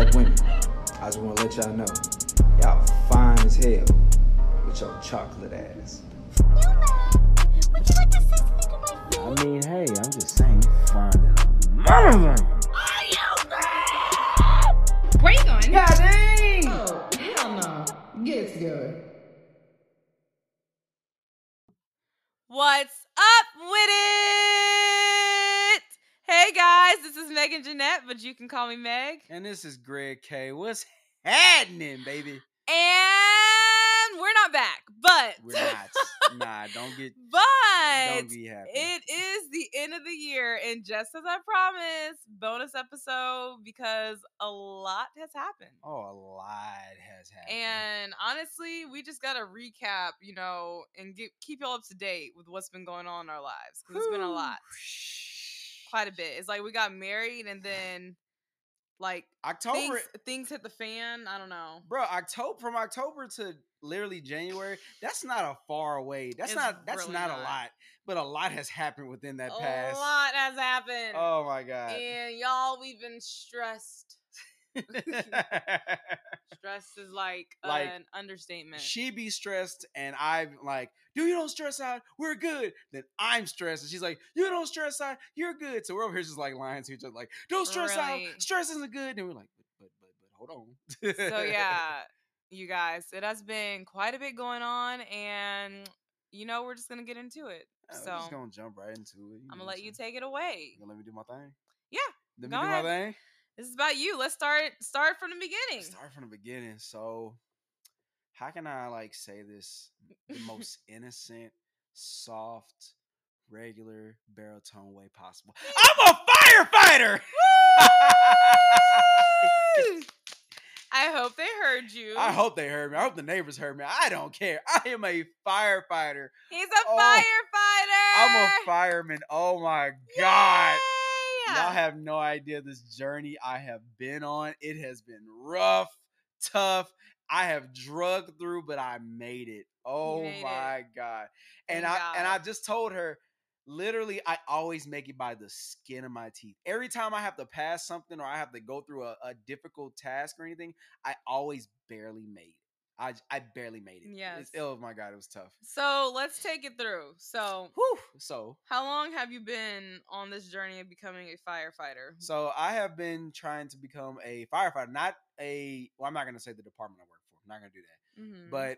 black women. I just want to let y'all know, y'all fine as hell with your chocolate ass. You mad? Would you like to say something to my face? I mean, hey, I'm just saying you fine and I'm mother. Are you mad? Where you going? God dang! Oh, hell no. Get together. What's up with it? Hey guys, this is Meg and Jeanette, but you can call me Meg. And this is Greg K. What's happening, baby? And we're not back, but we're not. Nah, don't get. But don't be happy. It is the end of the year, and just as I promised, bonus episode because a lot has happened. Oh, a lot has happened. And honestly, we just gotta recap, you know, and keep y'all up to date with what's been going on in our lives because it's been a lot, quite a bit. It's like we got married, and then. Like October, things hit the fan. I don't know, bro. From October to literally January. That's not a far away. That's really not a lot, but a lot has happened within that past. A lot has happened. Oh my god! And y'all, we've been stressed. Stress is like an understatement. She be stressed, and I'm like, dude, you don't stress out, we're good. Then I'm stressed, and she's like, you don't stress out, you're good. So we're over here just like lying to each other, like, don't stress out, stress isn't good. And we're like, but hold on. So yeah, you guys, it has been quite a bit going on, and you know we're just gonna get into it. Yeah, so we're just gonna jump right into it. I'm gonna let you take it away. You gonna let me do my thing? Yeah, let me do my thing. This is about you. Let's start from the beginning. Start from the beginning. So how can I say this the most innocent, soft, regular baritone way possible? I'm a firefighter! Woo! I hope they heard you. I hope they heard me. I hope the neighbors heard me. I don't care. I am a firefighter. He's a firefighter! I'm a fireman. Oh my god. Yay! Y'all have no idea this journey I have been on. It has been rough, tough. I have drugged through, but I made it. Oh my god! And I just told her, literally, I always make it by the skin of my teeth. Every time I have to pass something or I have to go through a difficult task or anything, I always barely made it. I barely made it. Yes. Oh my god, it was tough. So let's take it through. So how long have you been on this journey of becoming a firefighter? So I have been trying to become a firefighter, I'm not going to say the department I work for. I'm not going to do that. Mm-hmm. But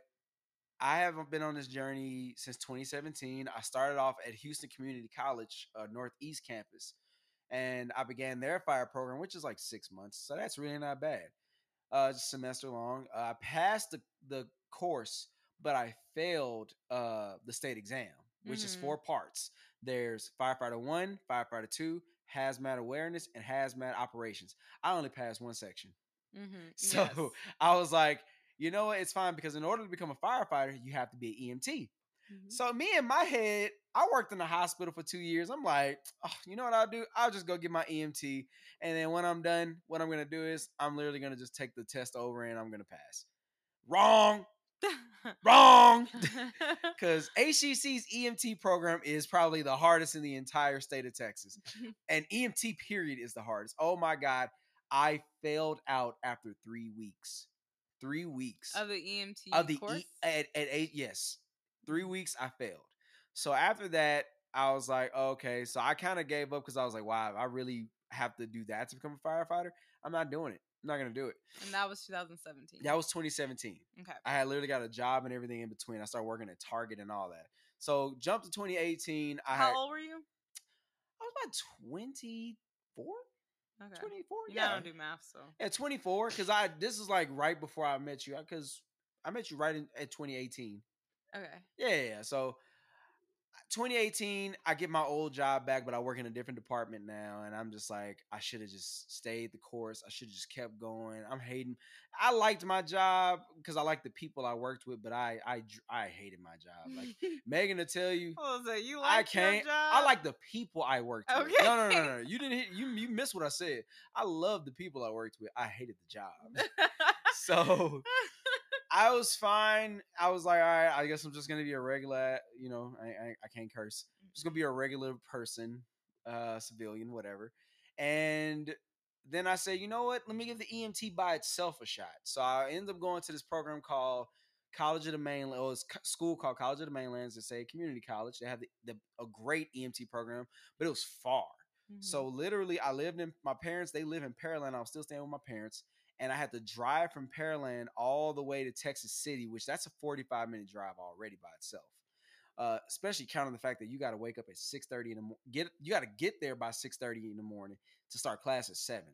I have been on this journey since 2017. I started off at Houston Community College, Northeast campus, and I began their fire program, which is 6 months. So that's really not bad. Semester long. I passed the course, but I failed the state exam, which is 4 parts. There's Firefighter 1, Firefighter 2, Hazmat Awareness, and Hazmat Operations. I only passed 1 section. Mm-hmm. So yes. I was like, you know what? It's fine because in order to become a firefighter, you have to be an EMT. Mm-hmm. So me in my head, I worked in the hospital for 2 years. I'm like, oh, you know what I'll do? I'll just go get my EMT. And then when I'm done, what I'm going to do is I'm literally going to just take the test over and I'm going to pass. Wrong. Wrong. Because ACC's EMT program is probably the hardest in the entire state of Texas. And EMT period is the hardest. Oh my god. I failed out after 3 weeks. 3 weeks. Of the EMT course? 3 weeks I failed. So after that, I was like, okay. So I kind of gave up because I was like, wow, I really have to do that to become a firefighter. I'm not doing it. I'm not going to do it. And that was 2017. That was 2017. Okay. I had literally got a job and everything in between. I started working at Target and all that. So jump to 2018. How old were you? I was about 24. Okay. 24? Yeah. I don't do math, so. Yeah, 24 because this is right before I met you because I met you right at 2018. Okay. Yeah. So 2018, I get my old job back, but I work in a different department now. And I'm just like, I should have just stayed the course. I should have just kept going. I'm hating. I liked my job because I liked the people I worked with, but I hated my job. Megan will tell you, you liked your job? I like the people I worked with. No. You didn't hear, you missed what I said. I love the people I worked with. I hated the job. So I was fine. I was like, all right, I guess I'm just going to be a regular, I can't curse. I'm just going to be a regular person, civilian, whatever. And then I said, you know what? Let me give the EMT by itself a shot. So I ended up going to this program called College of the Mainland, or it's school called College of the Mainlands. It's a community college. They have a great EMT program, but it was far. Mm-hmm. So literally, I lived in my parents. They live in Pearland. I was still staying with my parents, and I had to drive from Pearland all the way to Texas City, which that's a 45-minute drive already by itself. Especially counting the fact that you got to wake up at 6:30 in the you got to get there by 6:30 in the morning to start class at 7.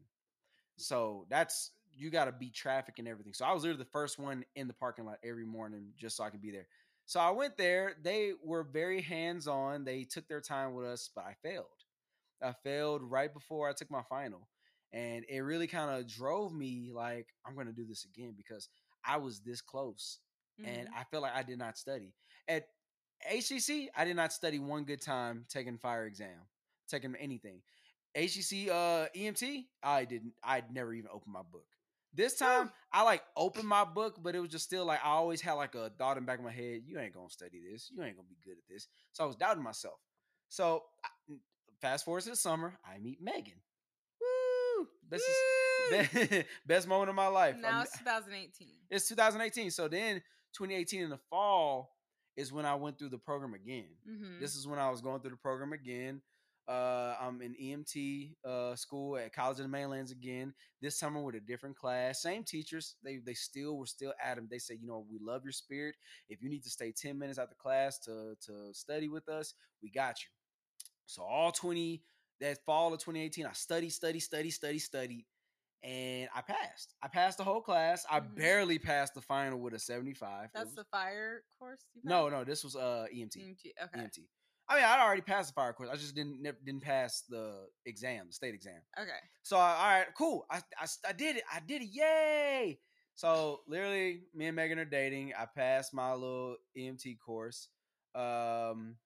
So that's, you got to beat traffic and everything. So I was literally the first one in the parking lot every morning just so I could be there. So I went there. They were very hands-on. They took their time with us, but I failed. I failed right before I took my final. And it really kind of drove me like, I'm going to do this again, because I was this close. Mm-hmm. And I feel like I did not study. At ACC, I did not study one good time taking fire exam, taking anything. ACC EMT, I'd never even opened my book. This time, I like opened my book, but it was just still like I always had like a thought in the back of my head, you ain't going to study this. You ain't going to be good at this. So I was doubting myself. So fast forward to the summer, I meet Megan. Woo! Best moment of my life. Now it's 2018. It's 2018. So then 2018 in the fall, is when I went through the program again. Mm-hmm. This is when I was going through the program again. I'm in EMT school at College of the Mainlands again. This summer with a different class. Same teachers. They still were still adamant. They said, you know, we love your spirit. If you need to stay 10 minutes after class to study with us, we got you. So that fall of 2018, I studied. And I passed. I passed the whole class. I barely passed the final with a 75. That's the fire course? No, this was EMT. EMT, okay. EMT. I mean, I'd already passed the fire course. I just didn't pass the exam, the state exam. Okay. So, all right, cool. I did it. I did it. Yay! So, literally, me and Megan are dating. I passed my little EMT course. And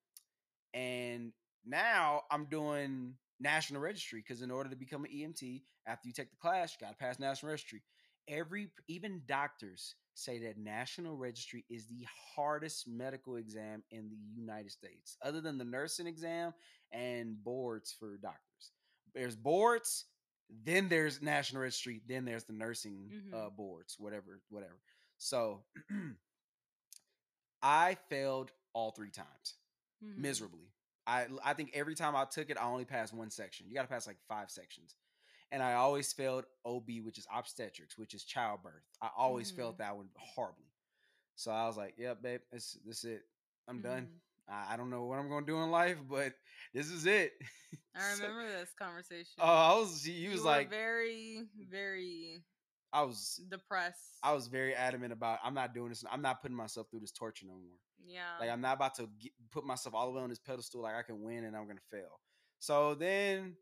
now I'm doing National Registry, because in order to become an EMT, after you take the class, you got to pass National Registry. Even doctors say that National Registry is the hardest medical exam in the United States, other than the nursing exam and boards for doctors. There's boards, then there's National Registry, then there's the nursing boards, whatever. So I failed all three times miserably. I think every time I took it, I only passed one section. You got to pass like 5 sections. And I always failed OB, which is obstetrics, which is childbirth. I always failed that one horribly. So I was like, yeah, babe, this is it. I'm done. I don't know what I'm going to do in life, but this is it. I remember this conversation. Oh, you were like very, very... I was depressed. I was very adamant about, I'm not doing this. I'm not putting myself through this torture no more. Yeah. Like, I'm not about to put myself all the way on this pedestal. Like, I can win and I'm going to fail. So then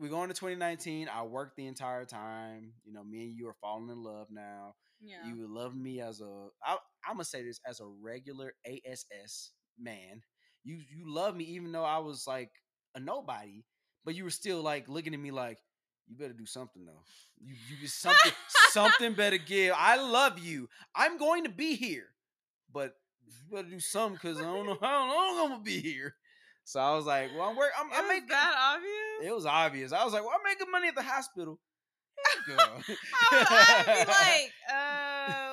we go into 2019. I worked the entire time. You know, me and you are falling in love now. Yeah. You love me as I'm going to say this, as a regular ASS man. You love me even though I was like a nobody, but you were still like looking at me like, you better do something though. You just something better give. I love you. I'm going to be here, but you better do something because I don't know I'm gonna be here. So I was like, well, I'm making that obvious. It was obvious. I was like, well, I'm making money at the hospital. I'd be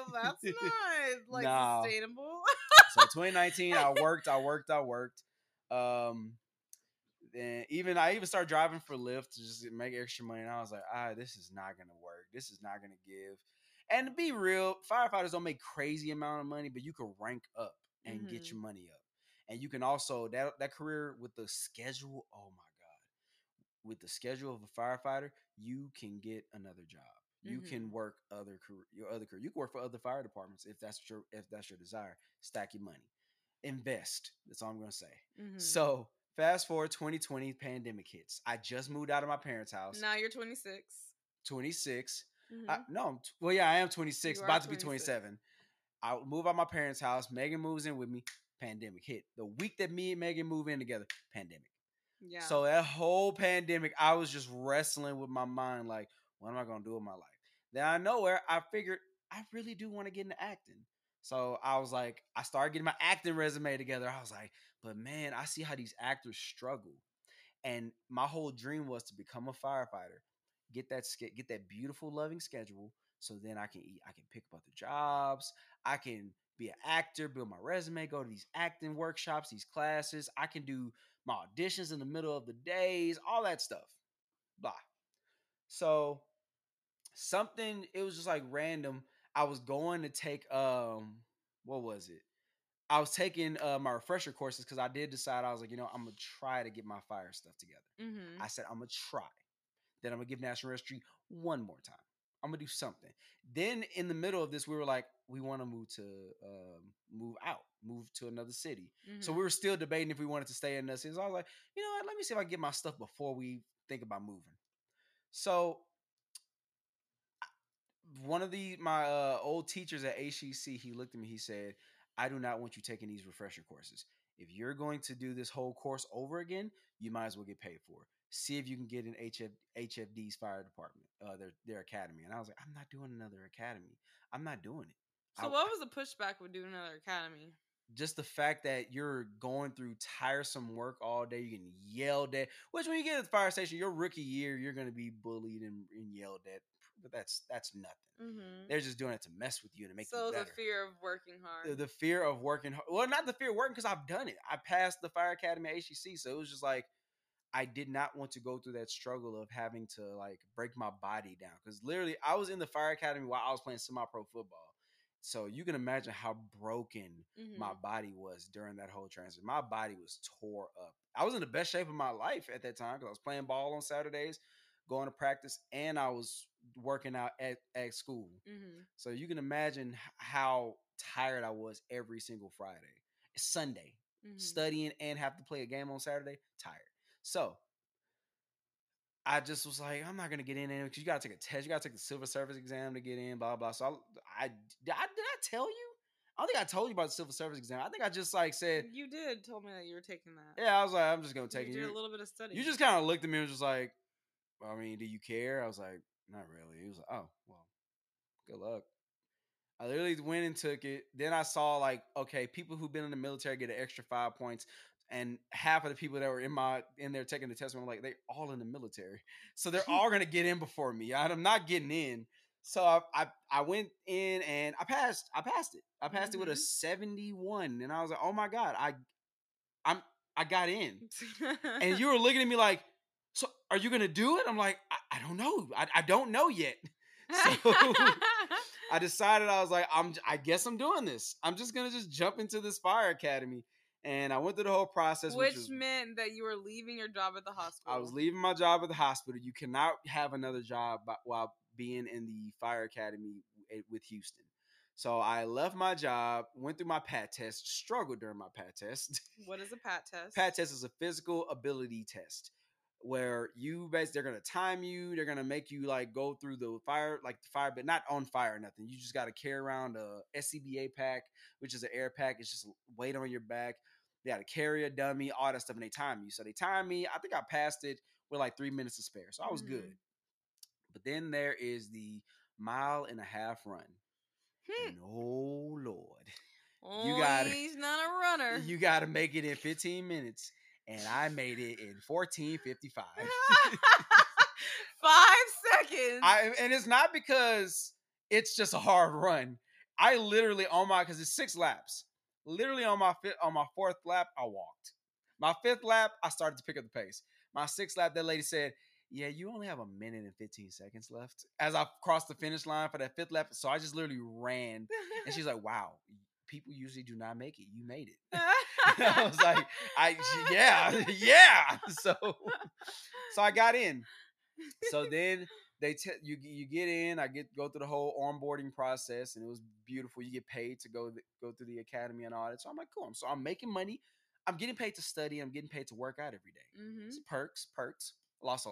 like, that's not like sustainable. So 2019, I worked. And I even started driving for Lyft to just make extra money. And I was like, this is not going to work. This is not going to give. And to be real, firefighters don't make crazy amount of money, but you can rank up and get your money up. And you can also, that career with the schedule, oh my God, with the schedule of a firefighter, you can get another job. You can work your other career. You can work for other fire departments if that's your desire. Stack your money. Invest. That's all I'm going to say. So, fast forward, 2020 pandemic hits. I just moved out of my parents' house. Now you're 26. 26. I am 26. About to be 27. I move out of my parents' house. Megan moves in with me. Pandemic hit. The week that me and Megan move in together, pandemic. Yeah. So that whole pandemic, I was just wrestling with my mind like, what am I going to do with my life? Then out of nowhere, I figured I really do want to get into acting. So I was like, I started getting my acting resume together. I was like, but man, I see how these actors struggle. And my whole dream was to become a firefighter, get that beautiful, loving schedule. So then I can eat, I can pick up other jobs. I can be an actor, build my resume, go to these acting workshops, these classes. I can do my auditions in the middle of the days, all that stuff. Blah. So it was just like random. I was going to take, what was it? I was taking my refresher courses because I did decide, I was like, you know, I'm going to try to get my fire stuff together. Mm-hmm. I said, I'm going to try. Then I'm going to give National Registry one more time. I'm going to do something. Then in the middle of this, we were like, we want to move to another city. Mm-hmm. So we were still debating if we wanted to stay in the city. So I was like, you know what? Let me see if I can get my stuff before we think about moving. So one of my old teachers at ACC, he looked at me, he said, I do not want you taking these refresher courses. If you're going to do this whole course over again, you might as well get paid for it. See if you can get in HFD's fire department, their academy. And I was like, I'm not doing another academy. I'm not doing it. So what was the pushback with doing another academy? Just the fact that you're going through tiresome work all day. You can yelled at, which when you get to the fire station, your rookie year, you're going to be bullied and yelled at. But that's nothing. Mm-hmm. They're just doing it to mess with you and to make you better. So the fear of working hard. The fear of working hard. Well, not the fear of working, because I've done it. I passed the fire academy at HEC. So it was just like, I did not want to go through that struggle of having to like break my body down. Because literally I was in the fire academy while I was playing semi-pro football. So you can imagine how broken mm-hmm. my body was during that whole transfer. My body was tore up. I was in the best shape of my life at that time because I was playing ball on Saturdays, going to practice, and I was working out at school. Mm-hmm. So you can imagine how tired I was every single Friday, Sunday, mm-hmm. studying and have to play a game on Saturday, tired. So I just was like, I'm not going to get in there because you got to take a test. You got to take the civil service exam to get in, blah, blah. So did I tell you? I don't think I told you about the civil service exam. I think I just like said. You did tell me that you were taking that. Yeah, I was like, I'm just going to take it. You did a little bit of study. You just kind of looked at me and was just like, I mean, do you care? I was like, not really. He was like, oh, well, good luck. I literally went and took it. Then I saw like, okay, people who've been in the military get an extra 5 points. And half of the people that were in there taking the test were like, they're all in the military. So they're all going to get in before me. I'm not getting in. So I went in and I passed it. I passed mm-hmm. it with a 71. And I was like, oh my God, I got in. And you were looking at me like, so are you going to do it? I'm like, I don't know. I don't know yet. So I decided, I was like, I guess I'm doing this. I'm just going to just jump into this fire academy. And I went through the whole process. Which meant that you were leaving your job at the hospital. I was leaving my job at the hospital. You cannot have another job while being in the fire academy with Houston. So I left my job, went through my PAT test, struggled during my PAT test. What is a PAT test? PAT test is a physical ability test where they're going to time you. They're going to make you like go through the fire, but not on fire, nothing. You just got to carry around a SCBA pack, which is an air pack. It's just weight on your back. They had to carry a dummy, all that stuff, and they timed you. So they timed me. I think I passed it with like 3 minutes to spare. So I was good. But then there is the 1.5 mile run. And oh, Lord. Oh, he's not a runner. You got to make it in 15 minutes. And I made it in 14:55. 5 seconds. And it's not because it's just a hard run. I literally, because it's 6 laps. Literally on my 4th lap, I walked. My 5th lap, I started to pick up the pace. My 6th lap, that lady said, yeah, you only have 1 minute and 15 seconds left. As I crossed the finish line for that 5th lap, so I just literally ran. And she's like, wow, people usually do not make it. You made it. I was like, yeah. So I got in. So then you get in, go through the whole onboarding process, and it was beautiful. You get paid to go through the academy and all that. So I'm like, cool. So I'm making money. I'm getting paid to study. I'm getting paid to work out every day. Mm-hmm. It's perks.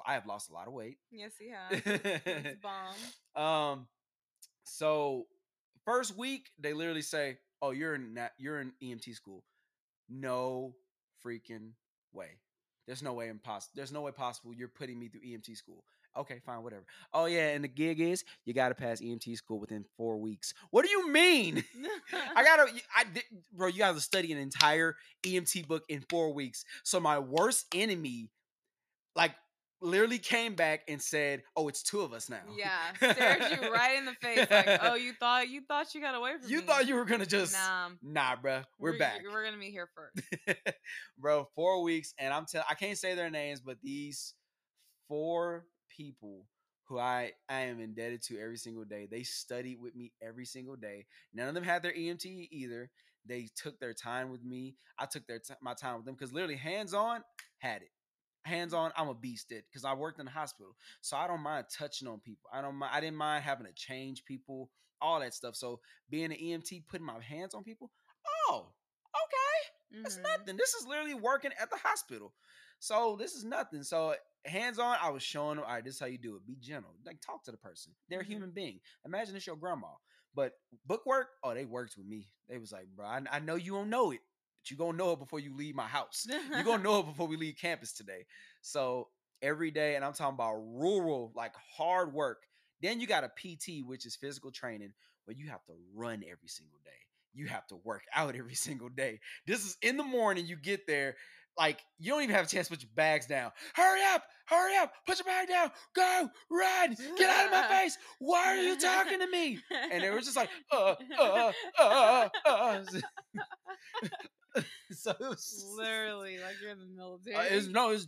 I have lost a lot of weight. Yes, he has. It's bomb. So first week they literally say, oh, you're in EMT school. No freaking way. There's no way possible you're putting me through EMT school. Okay, fine, whatever. Oh, yeah, and the gig is you got to pass EMT school within 4 weeks. What do you mean? You got to study an entire EMT book in 4 weeks. So my worst enemy, like, literally came back and said, "Oh, it's two of us now." Yeah, stared you right in the face, like, "Oh, you thought you got away from me. You thought you were gonna just nah, bro. We're back. We're gonna be here first, bro." 4 weeks, and I'm telling, I can't say their names, but these four people who I am indebted to every single day. They studied with me every single day. None of them had their EMT either. They took their time with me. I took my time with them because literally hands-on had it. Hands-on, I'm a beast at it because I worked in the hospital. So I don't mind touching on people. I didn't mind having to change people, all that stuff. So being an EMT, putting my hands on people, oh, okay. That's nothing. This is literally working at the hospital. So this is nothing. So hands-on, I was showing them, all right, this is how you do it. Be gentle. Like, talk to the person. They're a human being. Imagine it's your grandma. But book work, oh, they worked with me. They was like, bro, I know you don't know it, but you're going to know it before you leave my house. You're going to know it before we leave campus today. So every day, and I'm talking about rural, like hard work. Then you got a PT, which is physical training, where you have to run every single day. You have to work out every single day. This is in the morning. You get there. Like, you don't even have a chance to put your bags down. Hurry up, put your bag down, go, run, get out of my face. Why are you talking to me? And they were just like, So it was literally like you're in the military.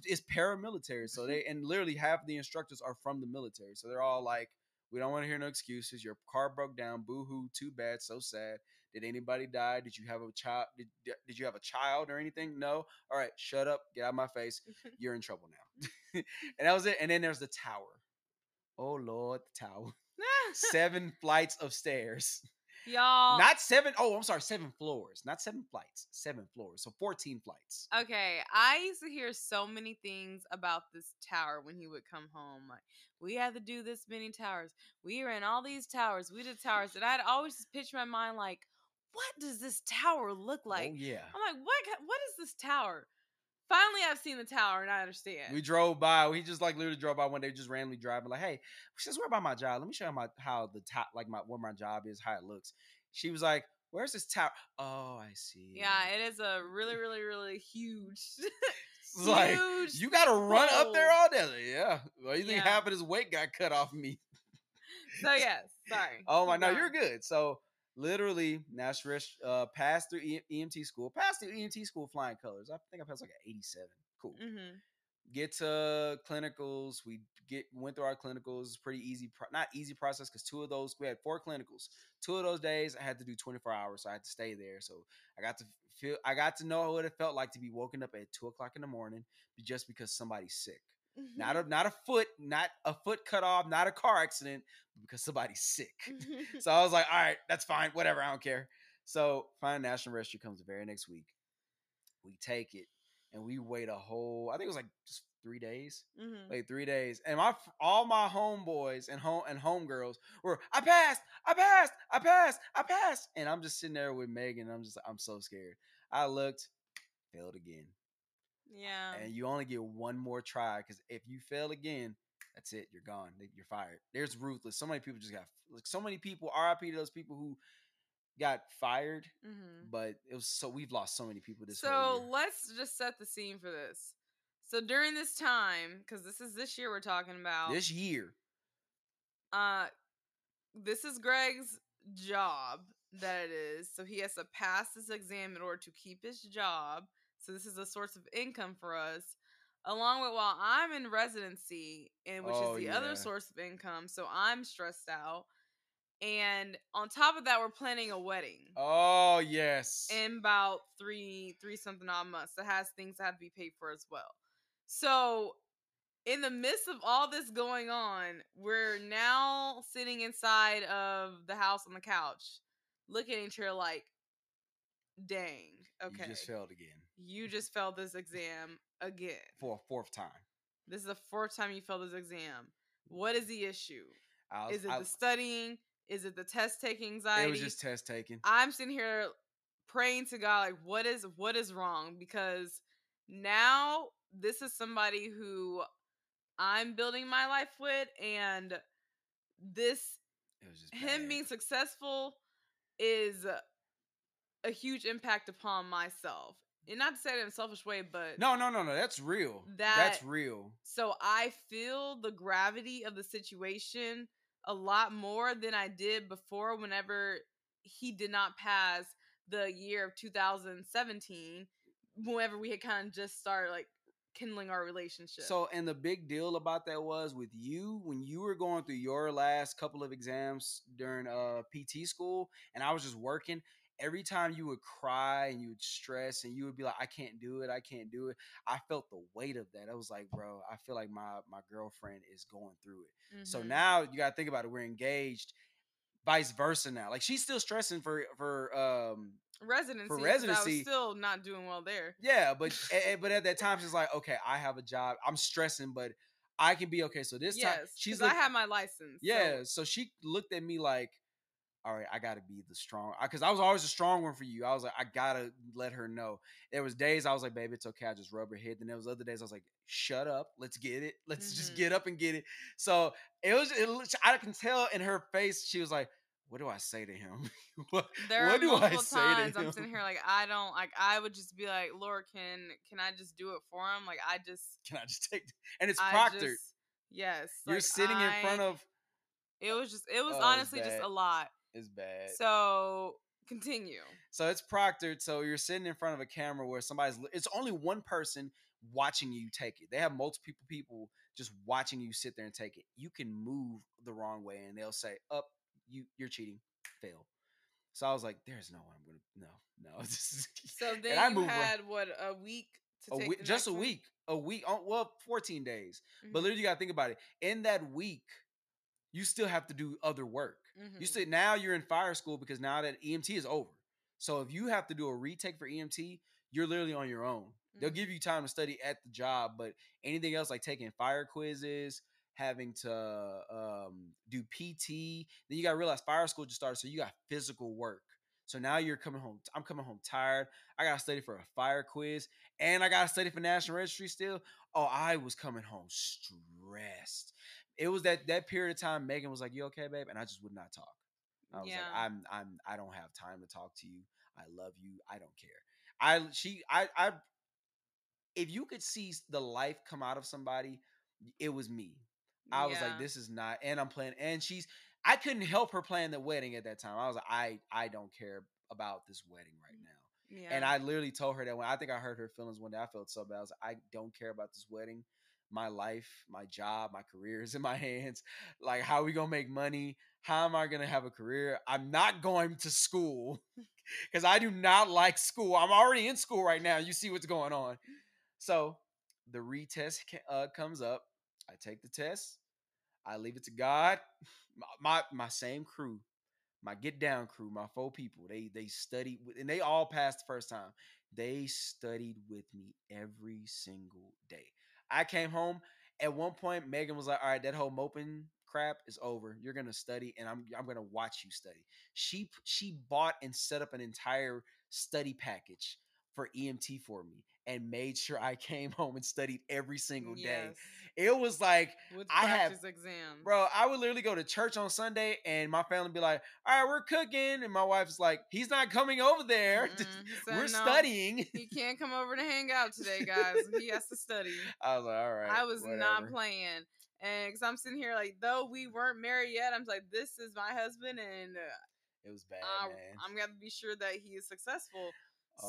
It's paramilitary. So literally half the instructors are from the military. So they're all like, we don't want to hear no excuses. Your car broke down. Boo-hoo, too bad, so sad. Did anybody die? Did you have a child? Did you have a child or anything? No. All right, shut up. Get out of my face. You're in trouble now. And that was it. And then there's the tower. Oh, Lord, the tower. 7 flights of stairs. Y'all. Not 7. Oh, I'm sorry. 7 floors. Not 7 flights. 7 floors. So 14 flights. Okay. I used to hear so many things about this tower when he would come home. Like, we had to do this many towers. We were in all these towers. We did towers. And I'd always just picture my mind like, what does this tower look like? Oh, yeah. I'm like, what is this tower? Finally, I've seen the tower and I understand. We drove by. We just like literally drove by one day, just randomly driving. Like, hey, since we're about my job, let me show you how the top, like what my job is, how it looks. She was like, where's this tower? Oh, I see. Yeah, it is a really, really, really huge. It's like, huge, you got to run up there all day. Yeah. Well, you think half of this weight got cut off me. So, yes. Sorry. Oh, my. No, you're good. So, literally, National passed through EMT school. Passed through EMT school flying colors. I think I passed like an 87. Cool. Get to clinicals. We went through our clinicals. Pretty easy. Not easy process because two of those, we had 4 clinicals. 2 of those days, I had to do 24 hours, so I had to stay there. So I got to know what it felt like to be woken up at 2 o'clock in the morning just because somebody's sick. Not a foot cut off, not a car accident, because somebody's sick. So I was like, all right, that's fine. Whatever. I don't care. So fine. National Registry comes the very next week. We take it and we wait a whole, I think it was like just 3 days, like 3 days. And all my homeboys and homegirls were, I passed. And I'm just sitting there with Megan. And I'm just like, I'm so scared. I looked, failed again. Yeah. And you only get 1 more try because if you fail again, that's it. You're gone. You're fired. There's ruthless. So many people just got like so many people. RIP to those people who got fired. But it was so we've lost so many people this whole year. So let's just set the scene for this. So during this time, because this is this year we're talking about. This year. This is Greg's job that it is. So he has to pass this exam in order to keep his job. So this is a source of income for us, along with while I'm in residency, and which is the other source of income. So I'm stressed out. And on top of that, we're planning a wedding. Oh, yes. In about three something odd months. That has things that have to be paid for as well. So in the midst of all this going on, we're now sitting inside of the house on the couch, looking at each other like, dang, okay. You just failed again. You just failed this exam again. For a 4th time. This is the 4th time you failed this exam. What is the issue? Is it the studying? Is it the test taking anxiety? It was just test taking. I'm sitting here praying to God, like, what is wrong? Because now this is somebody who I'm building my life with, and him being successful is a huge impact upon myself. And not to say it in a selfish way, but... No. That's real. That's real. So I feel the gravity of the situation a lot more than I did before whenever he did not pass the year of 2017, whenever we had kind of just started, like, kindling our relationship. So, and the big deal about that was with you, when you were going through your last couple of exams during PT school, and I was just working... Every time you would cry and you would stress and you would be like, I can't do it. I felt the weight of that. I was like, bro, I feel like my girlfriend is going through it. Mm-hmm. So now you got to think about it. We're engaged, vice versa now. Like, she's still stressing for residency. I was still not doing well there. Yeah, but but at that time, she's like, okay, I have a job. I'm stressing, but I can be okay. So this time, she's like, I have my license. Yeah, so she looked at me like, all right, I gotta be the strong, because I was always a strong one for you. I was like, I gotta let her know. There was days I was like, babe, it's okay, I just rub her head. Then there was other days I was like, shut up, let's get it, let's just get up and get it. So it was, I can tell in her face, she was like, what do I say to him? What do I say to him? I'm sitting here like, I would just be like, Laura, can I just do it for him? Like, can I just take it? And it's proctored. Yes, you're like, sitting in front of. It was honestly just a lot. It's bad. So continue. So it's proctored. So you're sitting in front of a camera where it's only one person watching you take it. They have multiple people just watching you sit there and take it. You can move the wrong way and they'll say, up, you're cheating, fail. So I was like, there's no way I'm going to, no. So then I had wrong. What, a week to take it? Just a week. Well, 14 days. Mm-hmm. But literally you got to think about it. In that week, you still have to do other work. Mm-hmm. Now you're in fire school because now that EMT is over. So if you have to do a retake for EMT, you're literally on your own. Mm-hmm. They'll give you time to study at the job, but anything else like taking fire quizzes, having to do PT, then you got to realize fire school just started. So you got physical work. So now you're coming home. I'm coming home tired. I got to study for a fire quiz and I got to study for National Registry still. Oh, I was coming home stressed. It was that period of time Megan was like, you okay, babe? And I just would not talk. I was like, I don't have time to talk to you. I love you. I don't care. If you could see the life come out of somebody, it was me. I was like, this is not, and I'm planning, and I couldn't help her plan the wedding at that time. I was like, I don't care about this wedding right now. Yeah. And I literally told her that when I think I hurt her feelings one day, I felt so bad. I was like, I don't care about this wedding. My life, my job, my career is in my hands. Like, how are we going to make money? How am I going to have a career? I'm not going to school because I do not like school. I'm already in school right now. You see what's going on. So the retest comes up. I take the test. I leave it to God. My same crew, my get down crew, my 4 people, they studied and they all passed the first time. They studied with me every single day. I came home. At one point, Megan was like, all right, that whole moping crap is over. You're going to study, and I'm going to watch you study. She bought and set up an entire study package for EMT for me and made sure I came home and studied every single day. It was like, Bro, I would literally go to church on Sunday, and my family would be like, all right, we're cooking. And my wife's like, he's not coming over there. Mm-hmm. We're studying. He can't come over to hang out today, guys. He has to study. I was like, all right. I was not playing. And because I'm sitting here like, though we weren't married yet, I'm like, this is my husband, and it was bad, man. I'm going to be sure that he is successful.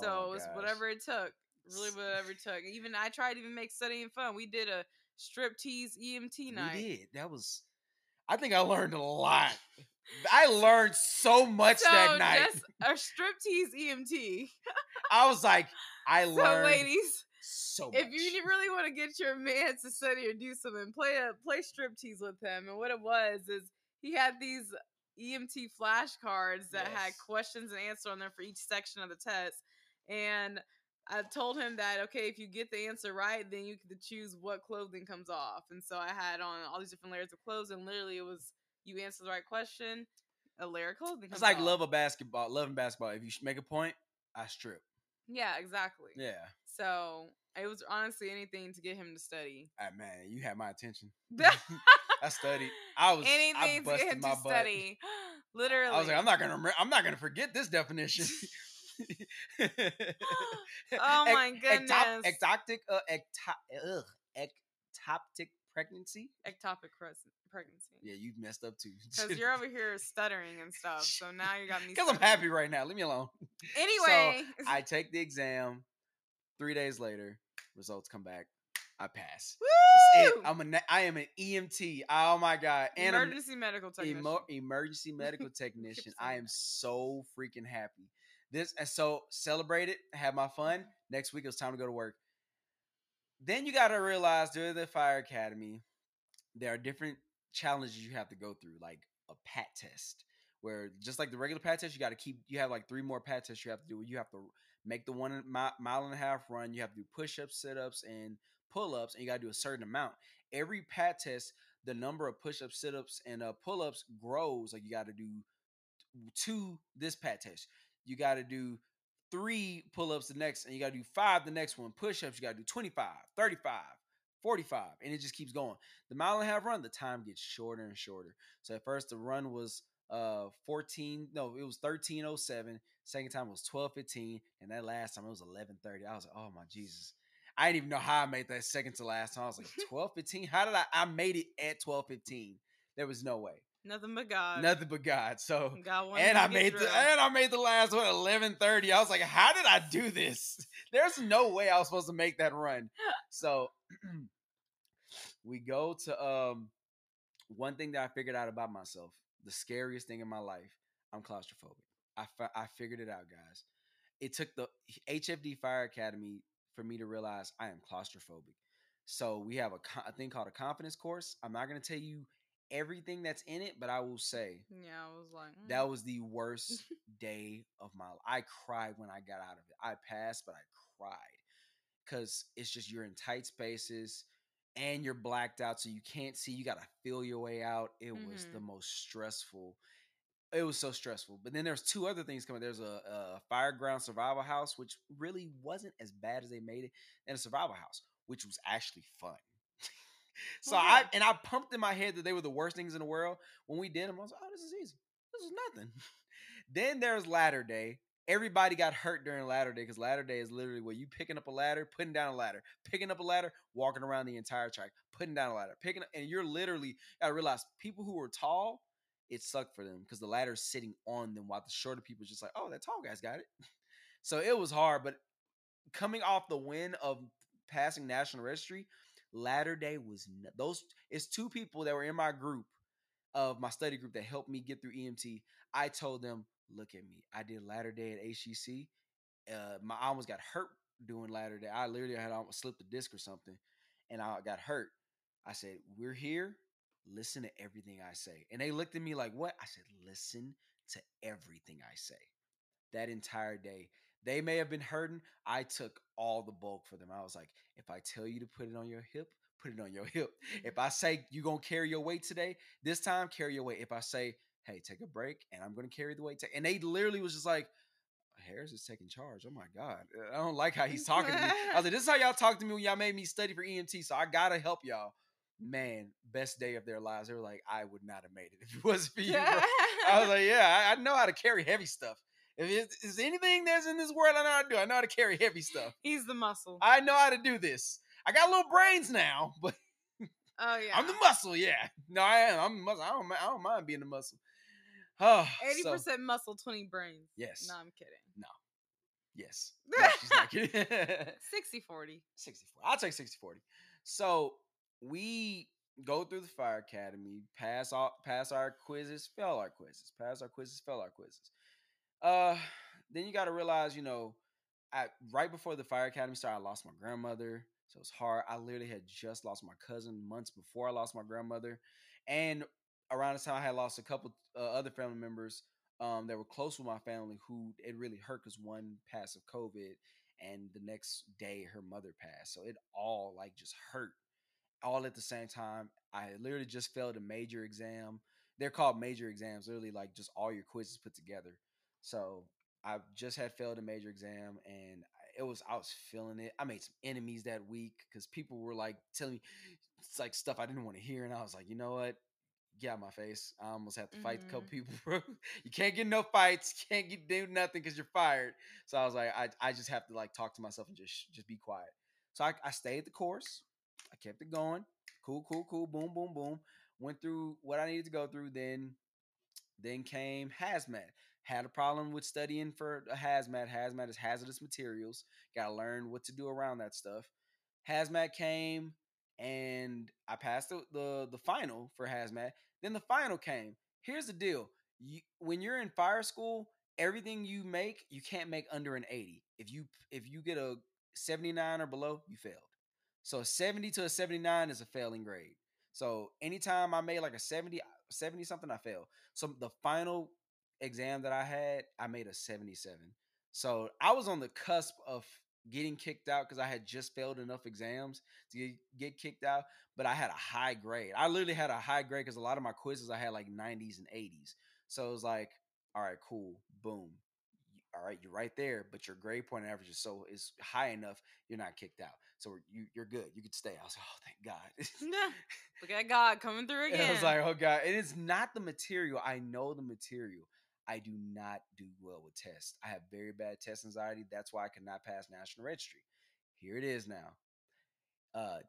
So it's whatever it took. Really, whatever it took. Even I tried to even make studying fun. We did a striptease EMT night. We did. I think I learned a lot. I learned so much that night. Just a striptease EMT. I was like, learned. So, ladies, so much. If you really want to get your man to study or do something, play striptease with him. And what it was is he had these EMT flashcards that had questions and answers on there for each section of the test. And I told him that, okay, if you get the answer right, then you could choose what clothing comes off. And so I had on all these different layers of clothes, and literally it was, you answer the right question, a layer of clothing comes off. It's like loving basketball. If you make a point, I strip. Yeah, exactly. Yeah. So it was honestly anything to get him to study. Man, you had my attention. I studied. I busted my butt. Study. Literally. I was like, I'm not gonna forget this definition. Oh my goodness. Ectopic pregnancy. Ectopic pregnancy. Yeah, you messed up too. Because you're over here stuttering and stuff. So now you got me. Because I'm happy right now. Leave me alone. Anyway. So I take the exam. 3 days later, results come back. I pass. Woo! I am an EMT. Oh my God. And emergency medical technician. Emergency medical technician. I am so freaking happy. So celebrate it. Have my fun. Next week it was time to go to work. Then you got to realize during the fire academy, there are different challenges you have to go through, like a PAT test, where just like the regular PAT test, you have like three more PAT tests you have to do. You have to make the 1 mile and a half run. You have to do push-ups, sit-ups, and pull-ups, and you got to do a certain amount. Every PAT test, the number of push-ups, sit-ups, and pull-ups grows. Like you got to do two this PAT test. You got to do 3 pull-ups the next, and you got to do 5 the next one. Push-ups, you got to do 25, 35, 45, and it just keeps going. The mile and a half run, the time gets shorter and shorter. So at first the run was 13:07. Second time was 12:15, and that last time it was 11:30. I was like, oh my Jesus. I didn't even know how I made that second to last time. I was like, 12:15? How did I made it at 12:15. There was no way. Nothing but God. Nothing but God. So, I made the last one at 11:30. I was like, how did I do this? There's no way I was supposed to make that run. So we go to one thing that I figured out about myself. The scariest thing in my life. I'm claustrophobic. I figured it out, guys. It took the HFD Fire Academy for me to realize I am claustrophobic. So we have a thing called a confidence course. I'm not going to tell you everything that's in it, but I will say, that was the worst day of my life. I cried when I got out of it. I passed, but I cried because it's just, you're in tight spaces and you're blacked out. So you can't see, you got to feel your way out. It was the most stressful. It was so stressful. But then there's 2 other things coming. There's a fire ground survival house, which really wasn't as bad as they made it, and a survival house, which was actually fun. So I pumped in my head that they were the worst things in the world. When we did them, I was like, oh, this is easy. This is nothing. Then there's ladder day. Everybody got hurt during ladder day because ladder day is literally where you picking up a ladder, putting down a ladder, picking up a ladder, walking around the entire track, putting down a ladder, picking up. And you're literally, I realized people who were tall, it sucked for them because the ladder is sitting on them while the shorter people are just like, oh, that tall guy's got it. So it was hard. But coming off the win of passing National Registry, ladder day was it's 2 people that were in my group of my study group that helped me get through EMT. I told them, look at me. I did ladder day at ACC. I almost got hurt doing ladder day. I literally had almost slipped a disc or something, and I got hurt. I said, we're here. Listen to everything I say. And they looked at me like, what? I said, listen to everything I say. That entire day, they may have been hurting. I took all the bulk for them. I was like, if I tell you to put it on your hip, put it on your hip. If I say you're going to carry your weight today, this time, carry your weight. If I say, hey, take a break, and I'm going to carry the weight. And they literally was just like, Harris is taking charge. Oh, my God. I don't like how he's talking to me. I was like, this is how y'all talk to me when y'all made me study for EMT, so I got to help y'all. Man, best day of their lives. They were like, I would not have made it if it wasn't for you, bro. I was like, yeah, I know how to carry heavy stuff. If there's anything that's in this world, I know how to do. I know how to carry heavy stuff. He's the muscle. I know how to do this. I got little brains now, but oh yeah, I'm the muscle. Yeah, no, I am. I'm the muscle. I don't mind being the muscle. 80% muscle, 20 brains. Yes. No, I'm kidding. No. Yes. No, she's not kidding. 60-40. 60-40. I'll take 60-40. So we go through the fire academy, pass our quizzes, fail our quizzes. Then you got to realize, right before the fire academy started, I lost my grandmother. So it's hard. I literally had just lost my cousin months before I lost my grandmother. And around the time I had lost a couple other family members that were close with my family who it really hurt because one passed of COVID and the next day her mother passed. So it all just hurt. All at the same time. I literally just failed a major exam. They're called major exams, literally just all your quizzes put together. So I just had failed a major exam, and I was feeling it. I made some enemies that week because people were telling me stuff I didn't want to hear. And I was like, you know what? get out of my face. I almost have to fight a couple people, bro. You can't get no fights. You can't do nothing because you're fired. So I was like, I just have to like talk to myself and just be quiet. So I stayed the course. I kept it going. Cool. Boom, boom, boom. Went through what I needed to go through. Then came hazmat. Had a problem with studying for a hazmat. Hazmat is hazardous materials. Got to learn what to do around that stuff. Hazmat came, and I passed the final for hazmat. Then the final came. Here's the deal. When you're in fire school, everything you make, you can't make under an 80. If you get a 79 or below, you failed. So a 70 to a 79 is a failing grade. So anytime I made like a 70 something, I failed. So the final exam that I had, I made a 77. So I was on the cusp of getting kicked out because I had just failed enough exams to get kicked out, but I had a high grade. I literally had a high grade because a lot of my quizzes I had like 90s and 80s. So it was like, all right, cool, boom. All right, you're right there, but your grade point average is high enough, you're not kicked out. So you're good. You could stay. I was like, oh, thank God. Look at God coming through again. And I was like, oh, God. And it's not the material. I know the material. I do not do well with tests. I have very bad test anxiety. That's why I could not pass National Registry. Here it is now.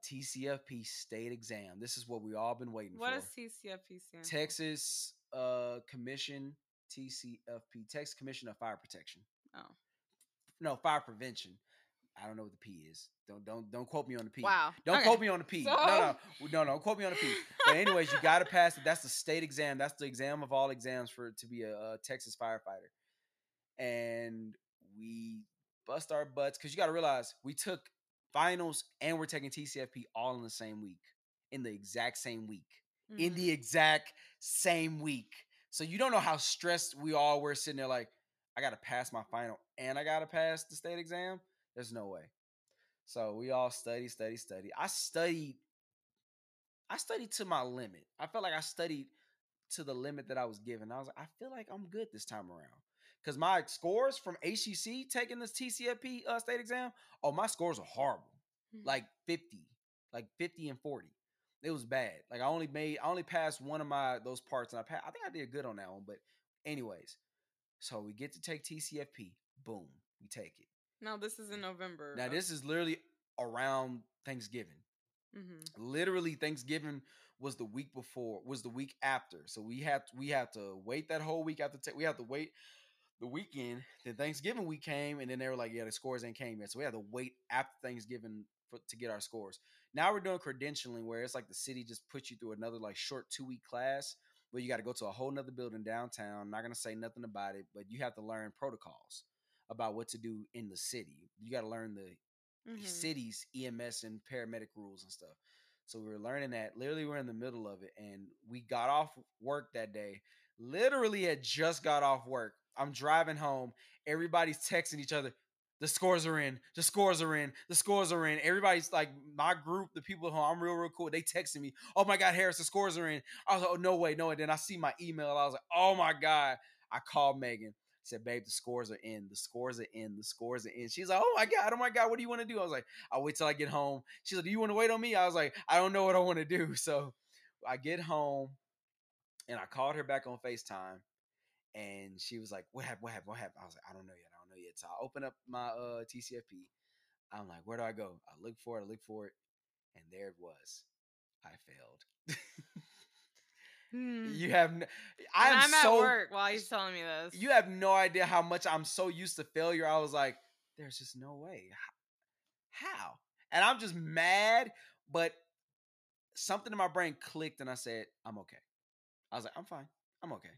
TCFP state exam. This is what we all been waiting for. What is TCFP stand for? Texas Commission, TCFP, Texas Commission of Fire Protection. Oh. No, Fire Prevention. I don't know what the P is. Don't quote me on the P. Wow. Don't quote me on the P. So... No, quote me on the P. But anyways, you got to pass it. That's the state exam. That's the exam of all exams for to be a Texas firefighter. And we bust our butts because you got to realize we took finals and we're taking TCFP all in the same week, in the exact same week, in the exact same week. So you don't know how stressed we all were sitting there like, I got to pass my final and I got to pass the state exam. There's no way. So we all study. I studied to my limit. I felt like I studied to the limit that I was given. I was like, I feel like I'm good this time around. Because my scores from ACC taking this TCFP state exam, my scores are horrible. Like 50 and 40. It was bad. Like I only passed one of those parts, and I think I did good on that one. But anyways, so we get to take TCFP. Boom, we take it. Now, this is in November. Now, this is literally around Thanksgiving. Literally, Thanksgiving was the week after. So we had to wait that whole week after. We had to wait the weekend. Then Thanksgiving week came, and then they were like, yeah, the scores ain't came yet. So we had to wait after Thanksgiving to get our scores. Now we're doing credentialing where it's like the city just puts you through another like short 2-week class where you got to go to a whole nother building downtown. I'm not going to say nothing about it, but you have to learn protocols about what to do in the city. You got to learn the city's EMS and paramedic rules and stuff. So we were learning that. Literally, we're in the middle of it, and we got off work that day. Literally, had just got off work. I'm driving home. Everybody's texting each other. The scores are in. The scores are in. The scores are in. Everybody's like, my group, the people at home, I'm real cool. They texting me, oh, my God, Harris, the scores are in. I was like, oh, no way, no way. Then I see my email. I was like, oh, my God. I called Megan. Said, babe, the scores are in. The scores are in. The scores are in. She's like, oh my God, what do you want to do? I was like, I'll wait till I get home. She's like, do you want to wait on me? I was like, I don't know what I want to do. So I get home and I called her back on FaceTime and she was like, what happened? I was like, I don't know yet. So I open up my TCFP. I'm like, where do I go? I look for it. And there it was. I failed. You have I'm at work while he's telling me this. You have no idea how much I'm so used to failure. I was like, there's just no way. How? And I'm just mad, but something in my brain clicked and I said, I'm okay. I was like, I'm fine. I'm okay.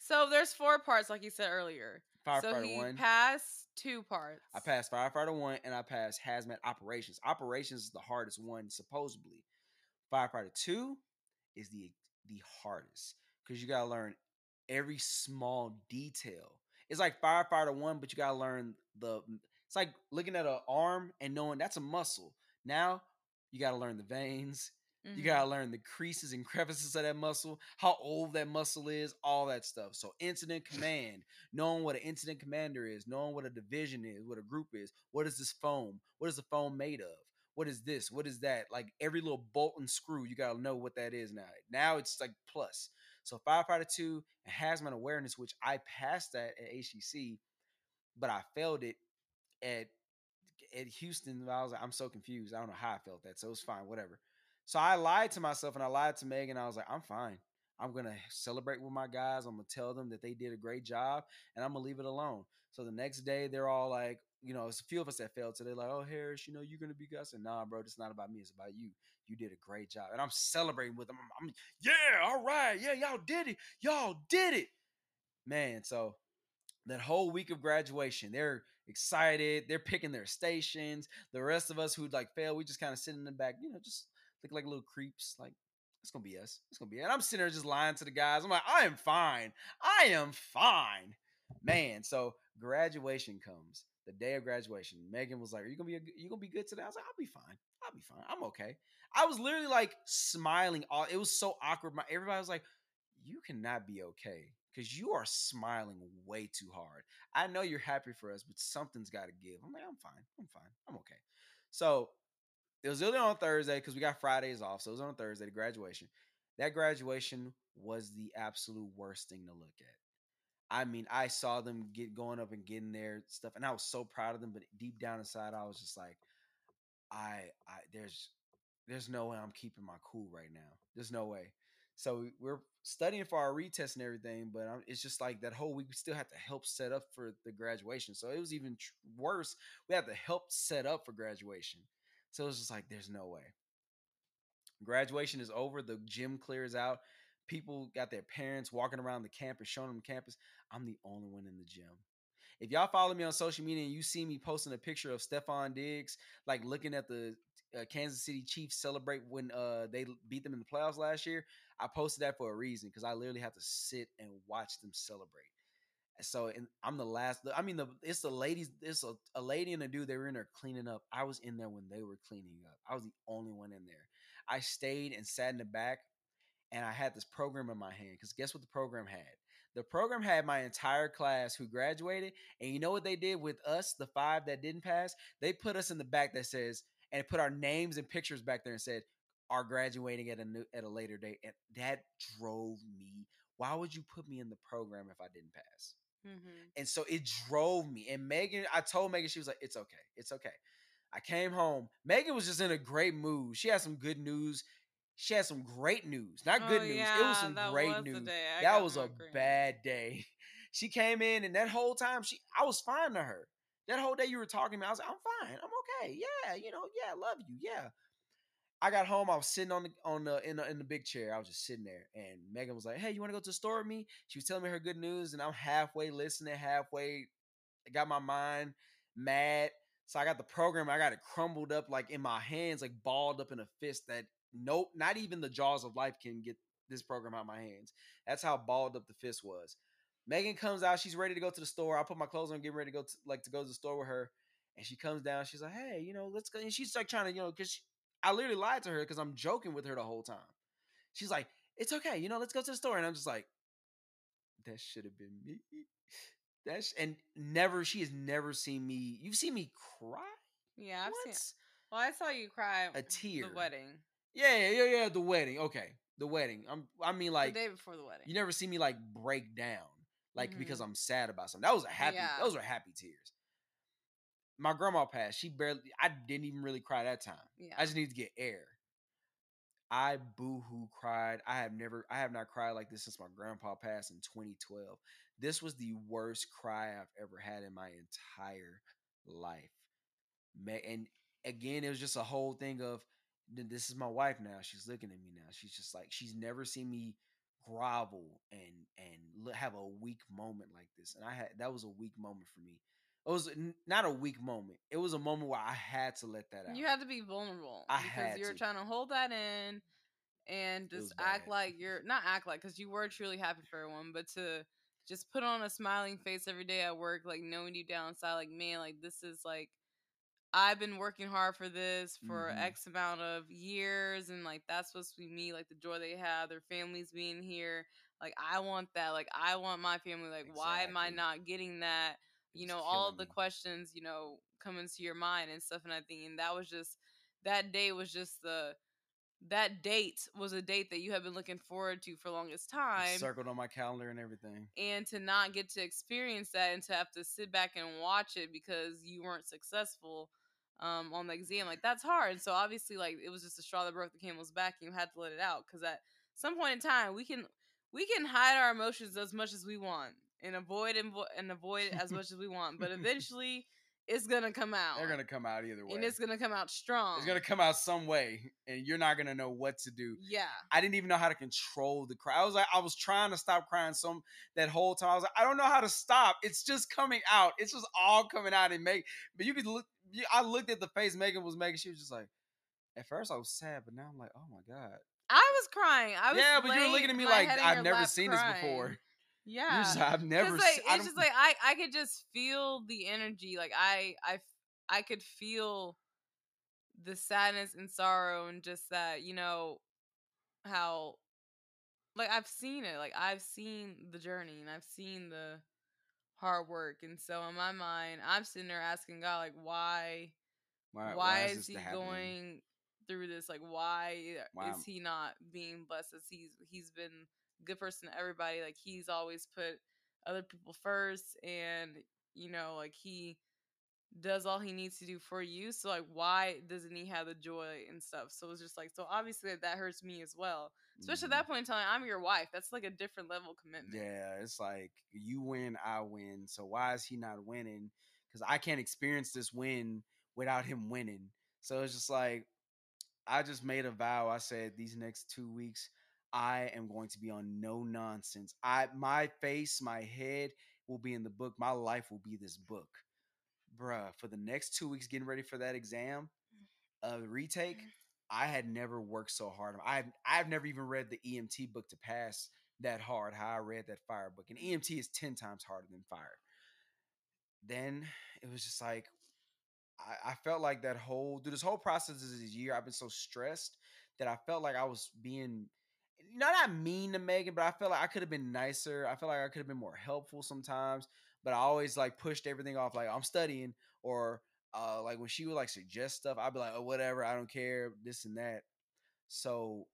So there's 4 parts, like you said earlier. Firefighter 1. You passed 2 parts. I passed Firefighter 1 and I passed hazmat operations. Operations is the hardest one, supposedly. Firefighter 2 is the hardest because you got to learn every small detail. It's like Firefighter 1, but you got to learn it's like looking at an arm and knowing that's a muscle. Now you got to learn the veins. You got to learn the creases and crevices of that muscle, how old that muscle is, all that stuff. So incident command, knowing what an incident commander is, knowing what a division is, what a group is, what is the foam made of? what is this? What is that? Like every little bolt and screw, you got to know what that is now. Now it's like plus. So firefighter 2 and hazmat awareness, which I passed that at ACC, but I failed it at Houston. I was like, I'm so confused. I don't know how I felt that. So it's fine, whatever. So I lied to myself and I lied to Megan. I was like, I'm fine. I'm going to celebrate with my guys. I'm going to tell them that they did a great job and I'm going to leave it alone. So the next day they're all like, you know, it's a few of us that failed. So they're like, oh, Harris, you know, you're going to be good. I said, nah, bro, it's not about me. It's about you. You did a great job. And I'm celebrating with them. I'm yeah, all right. Yeah, y'all did it. Y'all did it, man. So that whole week of graduation, they're excited. They're picking their stations. The rest of us who'd like fail, we just kind of sit in the back, you know, just look like little creeps, like, it's going to be us. It's going to be us. And I'm sitting there just lying to the guys. I'm like, I am fine. I am fine, man. So graduation comes, the day of graduation. Megan was like, are you going to be, you going to be good today? I was like, I'll be fine. I'll be fine. I'm okay. I was literally like smiling. All it was so awkward. Everybody was like, you cannot be okay because you are smiling way too hard. I know you're happy for us, but something's got to give. I'm like, I'm fine. I'm fine. I'm okay. So it was really on Thursday because we got Fridays off. So it was on Thursday, the graduation. That graduation was the absolute worst thing to look at. I mean, I saw them going up and getting their stuff, and I was so proud of them. But deep down inside, I was just like, there's no way I'm keeping my cool right now. There's no way. So we're studying for our retest and everything, but it's just like that whole week we still had to help set up for the graduation. So it was even worse. We had to help set up for graduation. So it was just like, there's no way. Graduation is over. The gym clears out. People got their parents walking around the campus, showing them campus. I'm the only one in the gym. If y'all follow me on social media and you see me posting a picture of Stefon Diggs, like looking at the Kansas City Chiefs celebrate when they beat them in the playoffs last year, I posted that for a reason because I literally have to sit and watch them celebrate. So and I'm the last. I mean, it's the ladies. It's a lady and a dude. They were in there cleaning up. I was in there when they were cleaning up. I was the only one in there. I stayed and sat in the back, and I had this program in my hand because guess what the program had? The program had my entire class who graduated, and you know what they did with us, the 5 that didn't pass? They put us in the back that says, and put our names and pictures back there and said, are graduating at a later date. And that drove me. Why would you put me in the program if I didn't pass? Mm-hmm. And so it drove me. And Megan, I told Megan, she was like, it's okay. It's okay. I came home. Megan was just in a great mood. She had some good news. She had some great news. Not good news. Yeah, it was some great news. That was a bad day. She came in and that whole time, I was fine to her. That whole day you were talking to me, I was like, I'm fine. I'm okay. Yeah, you know, yeah, I love you. Yeah. I got home. I was sitting in the big chair. I was just sitting there, and Megan was like, "Hey, you want to go to the store with me?" She was telling me her good news, and I'm halfway listening, halfway I got my mind mad. So I got the program. I got it crumbled up like in my hands, like balled up in a fist. That nope, not even the jaws of life can get this program out of my hands. That's how balled up the fist was. Megan comes out. She's ready to go to the store. I put my clothes on, getting ready to go to the store with her, and she comes down. She's like, "Hey, you know, let's go." And she's like trying to, you know, because I literally lied to her because I'm joking with her the whole time. She's like, it's okay. You know, let's go to the store. And I'm just like, that should have been me. She has never seen me. You've seen me cry? Yeah, I've seen it. Well, I saw you cry. A tear. The wedding. Yeah. The wedding. Okay. The wedding. I mean, like. The day before the wedding. You never see me like break down. Like mm-hmm. because I'm sad about something. Those were happy tears. My grandma passed. I didn't even really cry that time. Yeah. I just needed to get air. I boo-hoo cried. I have not cried like this since my grandpa passed in 2012. This was the worst cry I've ever had in my entire life. And again, it was just a whole thing of, this is my wife now. She's looking at me now. She's just like, she's never seen me grovel and have a weak moment like this. And that was a weak moment for me. It was not a weak moment. It was a moment where I had to let that out. You had to be vulnerable. Because you were trying to hold that in and just act like because you were truly happy for everyone, but to just put on a smiling face every day at work, like knowing you down inside, like, man, like this is like, I've been working hard for this for mm-hmm. X amount of years. And like, that's supposed to be me, like the joy they have, their families being here. Like, I want that. Like, I want my family. Like, exactly. Why am I not getting that? You know, all of the questions, you know, come into your mind and stuff. And I think that was just that day was just the, that date was a date that you have been looking forward to for the longest time. Circled on my calendar and everything. And to not get to experience that and to have to sit back and watch it because you weren't successful on the exam, like, that's hard. So obviously, like, it was just a straw that broke the camel's back, and you had to let it out, because at some point in time, we can hide our emotions as much as we want and avoid as much as we want, but eventually it's gonna come out. They're gonna come out either way, and it's gonna come out strong. It's gonna come out some way, and you're not gonna know what to do. Yeah, I didn't even know how to control the cry. I was like, I was trying to stop crying that whole time. I was like, I don't know how to stop. It's just coming out. It's just all coming out. And Meg, but you could look. I looked at the face Megan was making. She was just like, at first I was sad, but now I'm like, oh my god. I was crying. I was yeah, but you were looking at me like I've never seen this before. Yeah, just, I've never. Like, it's just like I could just feel the energy. Like I could feel the sadness and sorrow, and just that, you know, how, like, I've seen it. Like, I've seen the journey, and I've seen the hard work. And so in my mind, I'm sitting there asking God, like, why is he going through this? Like, why is he not being blessed as he's been? Good person to everybody. Like, he's always put other people first, and, you know, like, he does all he needs to do for you. So, like, why doesn't he have the joy and stuff? So it's just like, so obviously that hurts me as well, especially at that point in time. I'm your wife. That's like a different level of commitment. Yeah, it's like, you win, I win. So why is he not winning? Because I can't experience this win without him winning. So it's just like, I just made a vow. I said, these next 2 weeks I am going to be on no nonsense. My face, my head will be in the book. My life will be this book. Bruh, for the next 2 weeks, getting ready for that exam, retake, I had never worked so hard. I've never even read the EMT book to pass that hard, how I read that fire book. And EMT is 10 times harder than fire. Then it was just like, I felt like that whole, through this whole process of this year, I've been so stressed that I felt like I was being... not mean to Megan, but I feel like I could have been nicer. I feel like I could have been more helpful sometimes, but I always like pushed everything off. Like, I'm studying, or like when she would like suggest stuff, I'd be like, oh, whatever. I don't care, this and that. So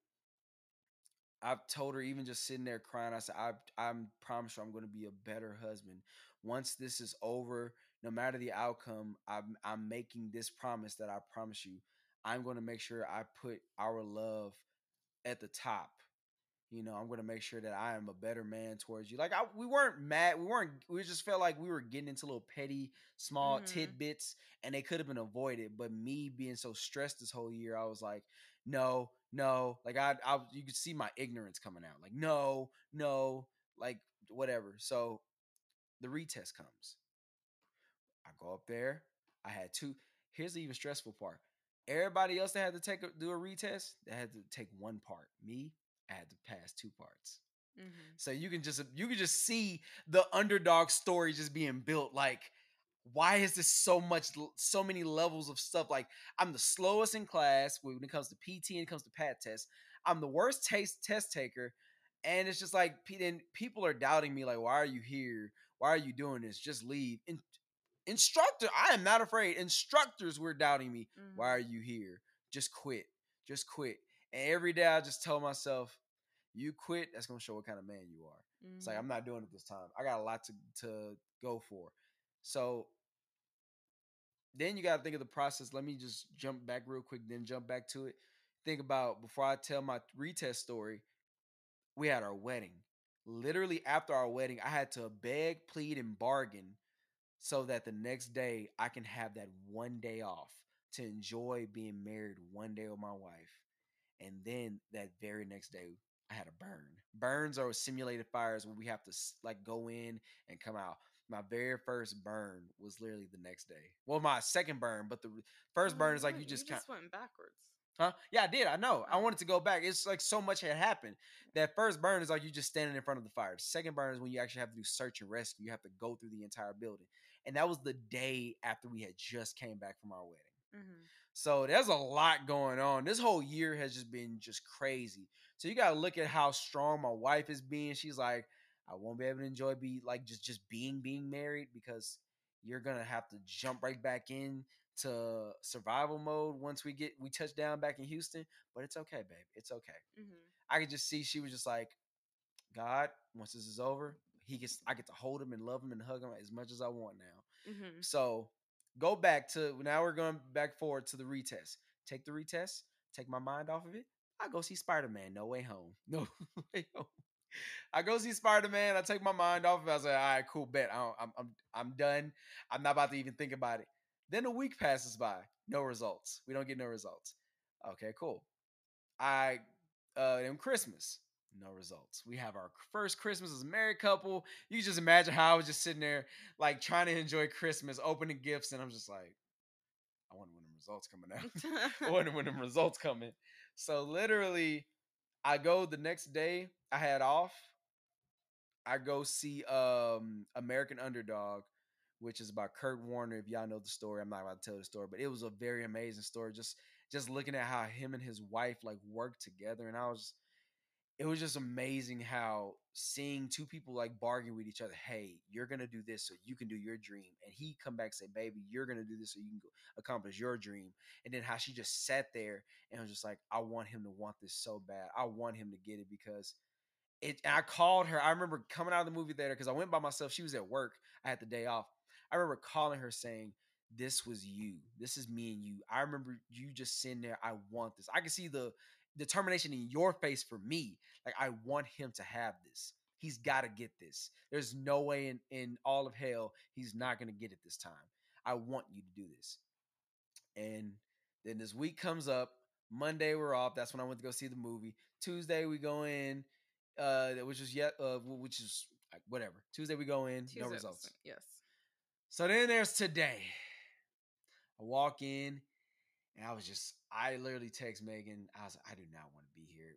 I've told her, even just sitting there crying, I said, I'm promise you I'm going to be a better husband. Once this is over, no matter the outcome, I'm making this promise that I promise you, I'm going to make sure I put our love at the top. You know, I'm going to make sure that I am a better man towards you. Like, we weren't mad. We just felt like we were getting into little petty, small tidbits, and they could have been avoided. But me being so stressed this whole year, I was like, no. Like, you could see my ignorance coming out. Like, no, like, whatever. So the retest comes. I go up there. I had two. Here's the even stressful part. Everybody else that had to do a retest, they had to take one part. Me, I had to pass two parts. So you can just see the underdog story just being built. Like, why is this so many levels of stuff? Like, I'm the slowest in class when it comes to PT and it comes to PAT tests. I'm the worst test taker. And it's just like, then people are doubting me. Like, why are you here? Why are you doing this? Just leave. Instructor, I am not afraid. Instructors were doubting me. Why are you here? Just quit. And every day I just tell myself, you quit, that's going to show what kind of man you are. It's like, I'm not doing it this time. I got a lot to go for. So then you got to think of the process. Let me just jump back real quick, then jump back to it. Think about, before I tell my retest story, we had our wedding. Literally after our wedding, I had to beg, plead, and bargain so that the next day I can have that one day off to enjoy being married one day with my wife. And then that very next day, I had a burn. Burns are simulated fires where we have to like go in and come out. My very first burn was literally the next day. Well, my second burn, but the first burn is like you just went backwards. Huh? Yeah, I did. I know. I wanted to go back. It's like so much had happened. That first burn is like you just standing in front of the fire. Second burn is when you actually have to do search and rescue. You have to go through the entire building. And that was the day after we had just came back from our wedding. So there's a lot going on. This whole year has just been just crazy. So you gotta look at how strong my wife is being. She's like, I won't be able to enjoy being married because you're gonna have to jump right back in to survival mode once we touch down back in Houston. But it's okay, babe. It's okay. Mm-hmm. I could just see she was just like, God, once this is over, I get to hold him and love him and hug him as much as I want now. Mm-hmm. So go back to, now we're going back forward to the retest. Take the retest, take my mind off of it. I go see Spider-Man, No Way Home. I go see Spider-Man. I take my mind off of it. I was like, all right, cool, bet. I'm done. I'm not about to even think about it. Then a week passes by. No results. We don't get no results. Okay, cool. Then Christmas. No results. We have our first Christmas as a married couple. You can just imagine how I was just sitting there, like, trying to enjoy Christmas, opening gifts, and I'm just like, I wonder when the results coming out. I wonder when the results coming. So literally, I go the next day. I had off. I go see American Underdog, which is by Kurt Warner. If y'all know the story, I'm not about to tell the story, but it was a very amazing story. Just looking at how him and his wife like worked together, and it was just amazing how seeing two people like bargain with each other. Hey, you're gonna do this so you can do your dream, and he come back and say, baby, you're gonna do this so you can accomplish your dream. And then how she just sat there and was just like, I want him to want this so bad. I want him to get it because. And I called her. I remember coming out of the movie theater because I went by myself. She was at work. I had the day off. I remember calling her saying, this was you. This is me and you. I remember you just sitting there. I want this. I can see the determination in your face for me. Like, I want him to have this. He's got to get this. There's no way in all of hell he's not going to get it this time. I want you to do this. And then this week comes up. Monday, we're off. That's when I went to go see the movie. Tuesday, we go in. Tuesday we go in, no results. Yes. So then there's today. I walk in and I literally text Megan. I was like, I do not want to be here.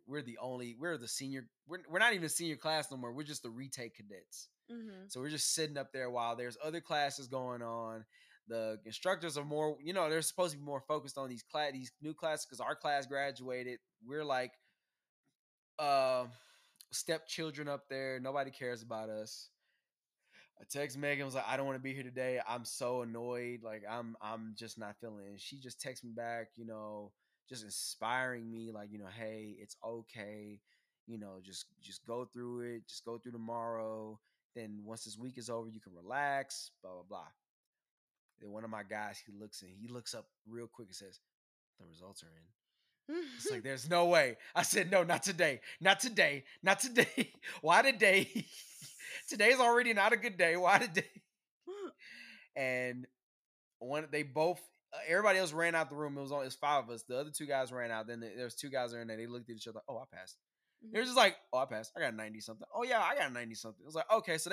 We're not even a senior class no more. We're just the retake cadets. Mm-hmm. So we're just sitting up there while there's other classes going on. The instructors are more, they're supposed to be more focused on these new classes because our class graduated. We're like, stepchildren up there. Nobody cares about us. I text Megan. I was like, I don't want to be here today. I'm so annoyed. Like, I'm just not feeling it. She just texts me back, just inspiring me. Like, hey, it's okay. Just go through it. Just go through tomorrow. Then once this week is over, you can relax, blah, blah, blah. Then one of my guys, he looks up real quick and says, the results are in. It's like, there's no way. I said, no, not today. Not today. Not today. Why today? Today's already not a good day. Why today? And everybody else ran out the room. It was 5 of us. The other 2 guys ran out. Then there's 2 guys in there. They looked at each other. Oh, I passed. Mm-hmm. They were just like, oh, I passed. I got 90 something. Oh yeah, I got 90 something. It was like, okay. So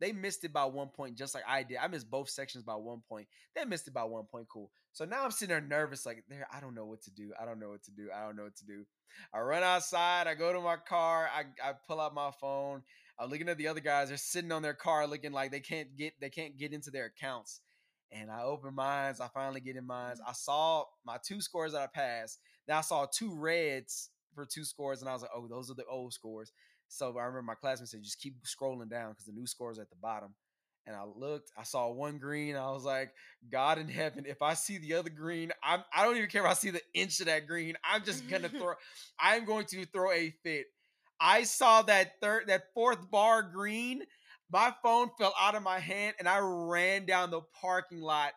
they missed it by 1 point, just like I did. I missed both sections by 1 point. They missed it by 1 point. Cool. So now I'm sitting there nervous, like, I don't know what to do. I don't know what to do. I don't know what to do. I run outside. I go to my car. I pull out my phone. I'm looking at the other guys. They're sitting on their car looking like they can't get into their accounts. And I open mine. I finally get in mine. I saw my 2 scores that I passed. Then I saw 2 reds for 2 scores. And I was like, oh, those are the old scores. So I remember my classmate said, just keep scrolling down because the new score's at the bottom. And I looked, I saw 1 green. I was like, God in heaven, if I see the other green, I don't even care if I see the inch of that green. I'm going to throw a fit. I saw that 4th bar green. My phone fell out of my hand and I ran down the parking lot,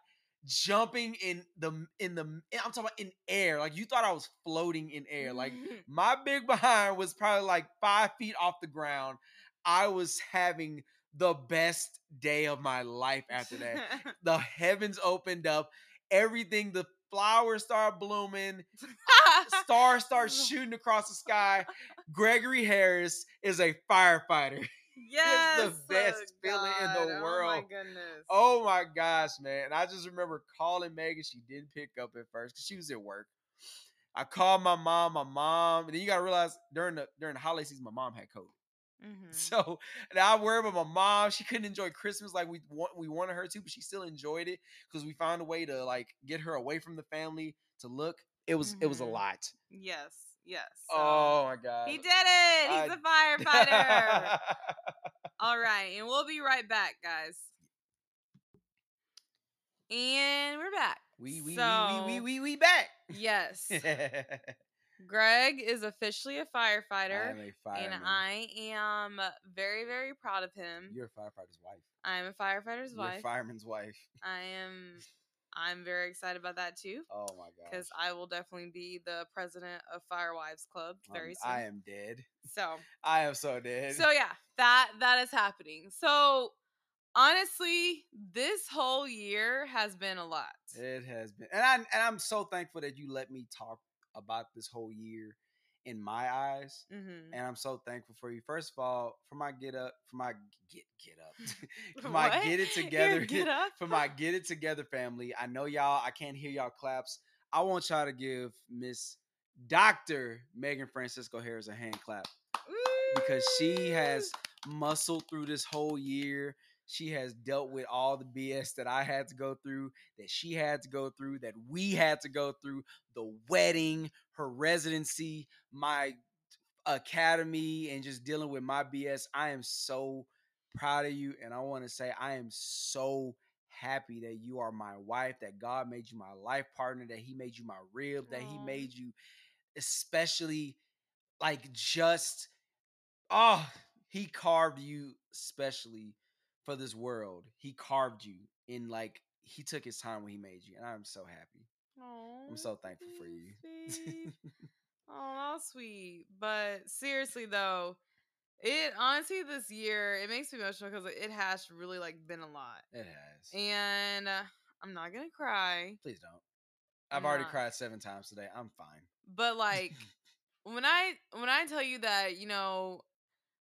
jumping I'm talking about in air. Like, you thought I was floating in air. Like, my big behind was probably like 5 feet off the ground. I was having the best day of my life after that. The heavens opened up. Everything, the flowers start blooming. Stars start shooting across the sky. Gregory Harris is a firefighter. Yes, it's the best feeling in the world. Oh my goodness. Oh my gosh, man. And I just remember calling Megan. She didn't pick up at first because she was at work. I called my mom. And then you got to realize during the holiday season, my mom had COVID. Mm-hmm. So now I worry about my mom. She couldn't enjoy Christmas like we wanted her to, but she still enjoyed it because we found a way to like get her away from the family to look. It was a lot. Yes. Yes. So oh my God. He did it. He's a firefighter. All right. And we'll be right back, guys. And we're back. We back. Yes. Greg is officially a firefighter. I am a fireman. And I am very, very proud of him. You're a firefighter's wife. I'm a firefighter's wife. You're a fireman's wife. I'm very excited about that too. Oh my god! Because I will definitely be the president of Firewives Club very soon. I am dead. So I am so dead. So yeah, that is happening. So honestly, this whole year has been a lot. It has been, and I'm so thankful that you let me talk about this whole year in my eyes, mm-hmm. and I'm so thankful for you. First of all, for my get it together family. I know y'all. I can't hear y'all claps. I want y'all to give Miss Dr. Megan Francisco Harris a hand clap. Ooh. Because she has muscled through this whole year. She has dealt with all the BS that I had to go through, that she had to go through, that we had to go through. The wedding, her residency, my academy, and just dealing with my BS. I am so proud of you. And I want to say I am so happy that you are my wife, that God made you my life partner, that he made you my rib, that he made you especially he carved you especially for this world. He carved you in he took his time when he made you, and I'm so happy. Aww, I'm so thankful for you. Oh, sweet. But seriously though, it honestly this year it makes me emotional because it has really been a lot. It has, and I'm not gonna cry. Please don't. I've already cried 7 times today. I'm fine. But when I tell you that, I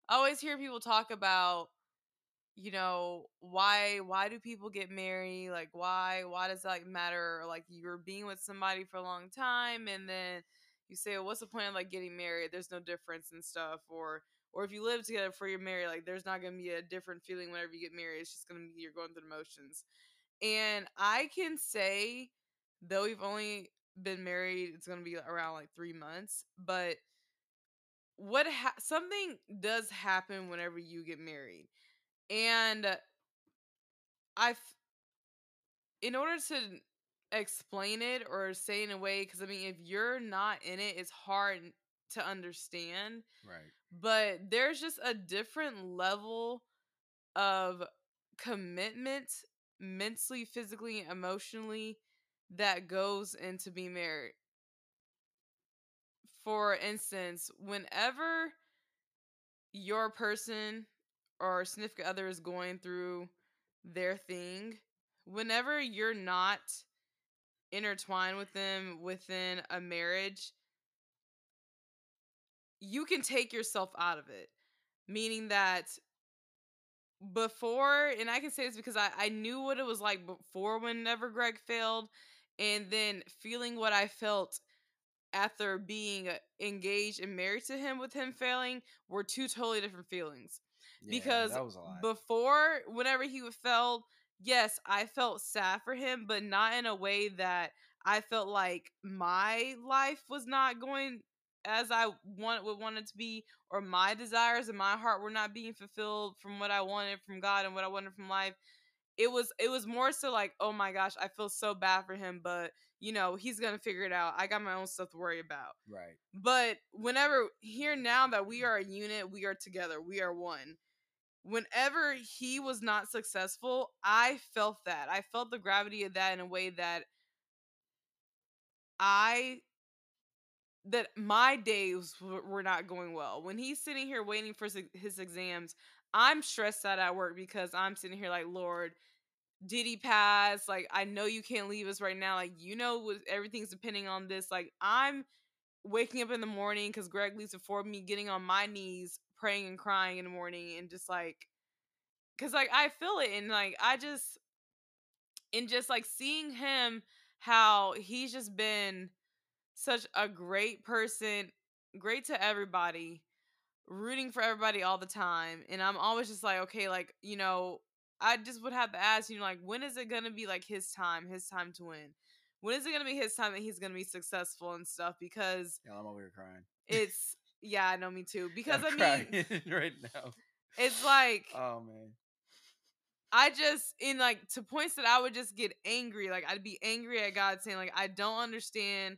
always hear people talk about. Why do people get married? Why does that matter? You're being with somebody for a long time and then you say, well, what's the point of getting married? There's no difference and stuff. Or if you live together before you're married, there's not going to be a different feeling whenever you get married. It's just going to be, you're going through the motions. And I can say, though we've only been married, it's going to be around 3 months, but something does happen whenever you get married. And in order to explain it or say in a way, because if you're not in it, it's hard to understand. Right. But there's just a different level of commitment, mentally, physically, emotionally, that goes into being married. For instance, whenever your person or significant other is going through their thing, whenever you're not intertwined with them within a marriage, you can take yourself out of it. Meaning that before, and I can say this because I knew what it was like before whenever Greg failed, and then feeling what I felt after being engaged and married to him with him failing were 2 totally different feelings. Yeah, because before, whenever he felt, yes, I felt sad for him, but not in a way that I felt like my life was not going as I would want it to be, or my desires and my heart were not being fulfilled from what I wanted from God and what I wanted from life. It was more so oh my gosh, I feel so bad for him, but he's going to figure it out. I got my own stuff to worry about. Right. But whenever here now that we are a unit, we are together, we are one. Whenever he was not successful, I felt that. I felt the gravity of that in a way that that my days were not going well. When he's sitting here waiting for his exams, I'm stressed out at work because I'm sitting here Lord, did he pass? I know you can't leave us right now. Everything's depending on this. I'm waking up in the morning because Greg leaves before me, getting on my knees, praying and crying in the morning, and just because I feel it, and I just, and just seeing him, how he's just been such a great person, great to everybody, rooting for everybody all the time, and I'm always just I just would have to ask, when is it going to be his time to win? When is it going to be his time that he's going to be successful and stuff? Because I'm over here crying. It's yeah, I know, me too. Because I'm crying right now. It's oh man, I just, in like, to points that I would just get angry. Like, I'd be angry at God saying, like, I don't understand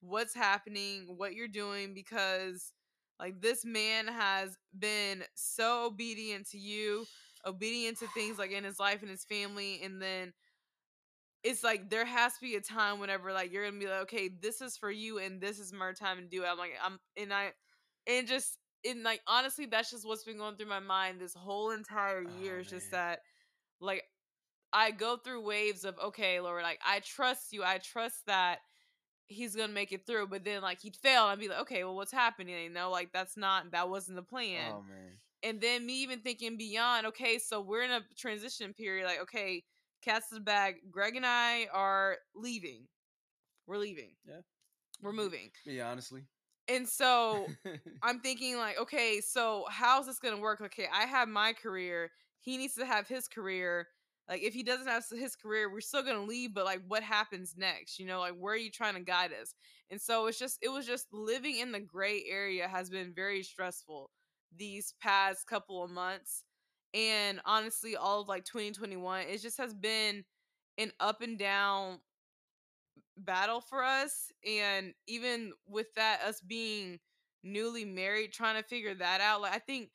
what's happening, what you're doing, because like this man has been so obedient to you, obedient to things like in his life and his family. And then it's like, there has to be a time whenever like, you're going to be like, okay, this is for you. And this is my time to do it. I'm like, and like, honestly, that's just what's been going through my mind this whole entire year. It's just that, like, I go through waves of, okay, Lord, like, I trust you. I trust that he's going to make it through. But then, like, he'd fail. And I'd be like, okay, well, what's happening? You know, like, that wasn't the plan. Oh, man. And then me even thinking beyond, okay, so we're in a transition period. Like, okay, cat's in the bag. Greg and I are leaving. We're leaving. Yeah. We're moving. Yeah, honestly. And so I'm thinking, like, okay, so how's this going to work? Okay, I have my career. He needs to have his career. Like, if he doesn't have his career, we're still going to leave, but, like, what happens next? You know, like, where are you trying to guide us? And so it was just living in the gray area has been very stressful these past couple of months. And honestly, all of, like, 2021, it just has been an up and down battle for us. And even with that, us being newly married, trying to figure that out. Like, I think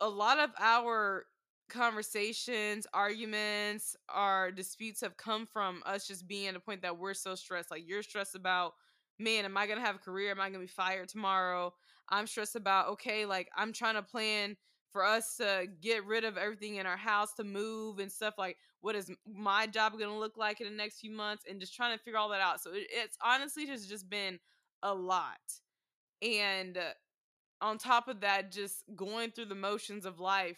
a lot of our conversations, arguments, our disputes have come from us just being at a point that we're so stressed. Like, you're stressed about, man, am I going to have a career? Am I going to be fired tomorrow? I'm stressed about, okay, like, I'm trying to plan for us to get rid of everything in our house, to move and stuff. Like, what is my job going to look like in the next few months? And just trying to figure all that out. So it's honestly just been a lot. And on top of that, just going through the motions of life,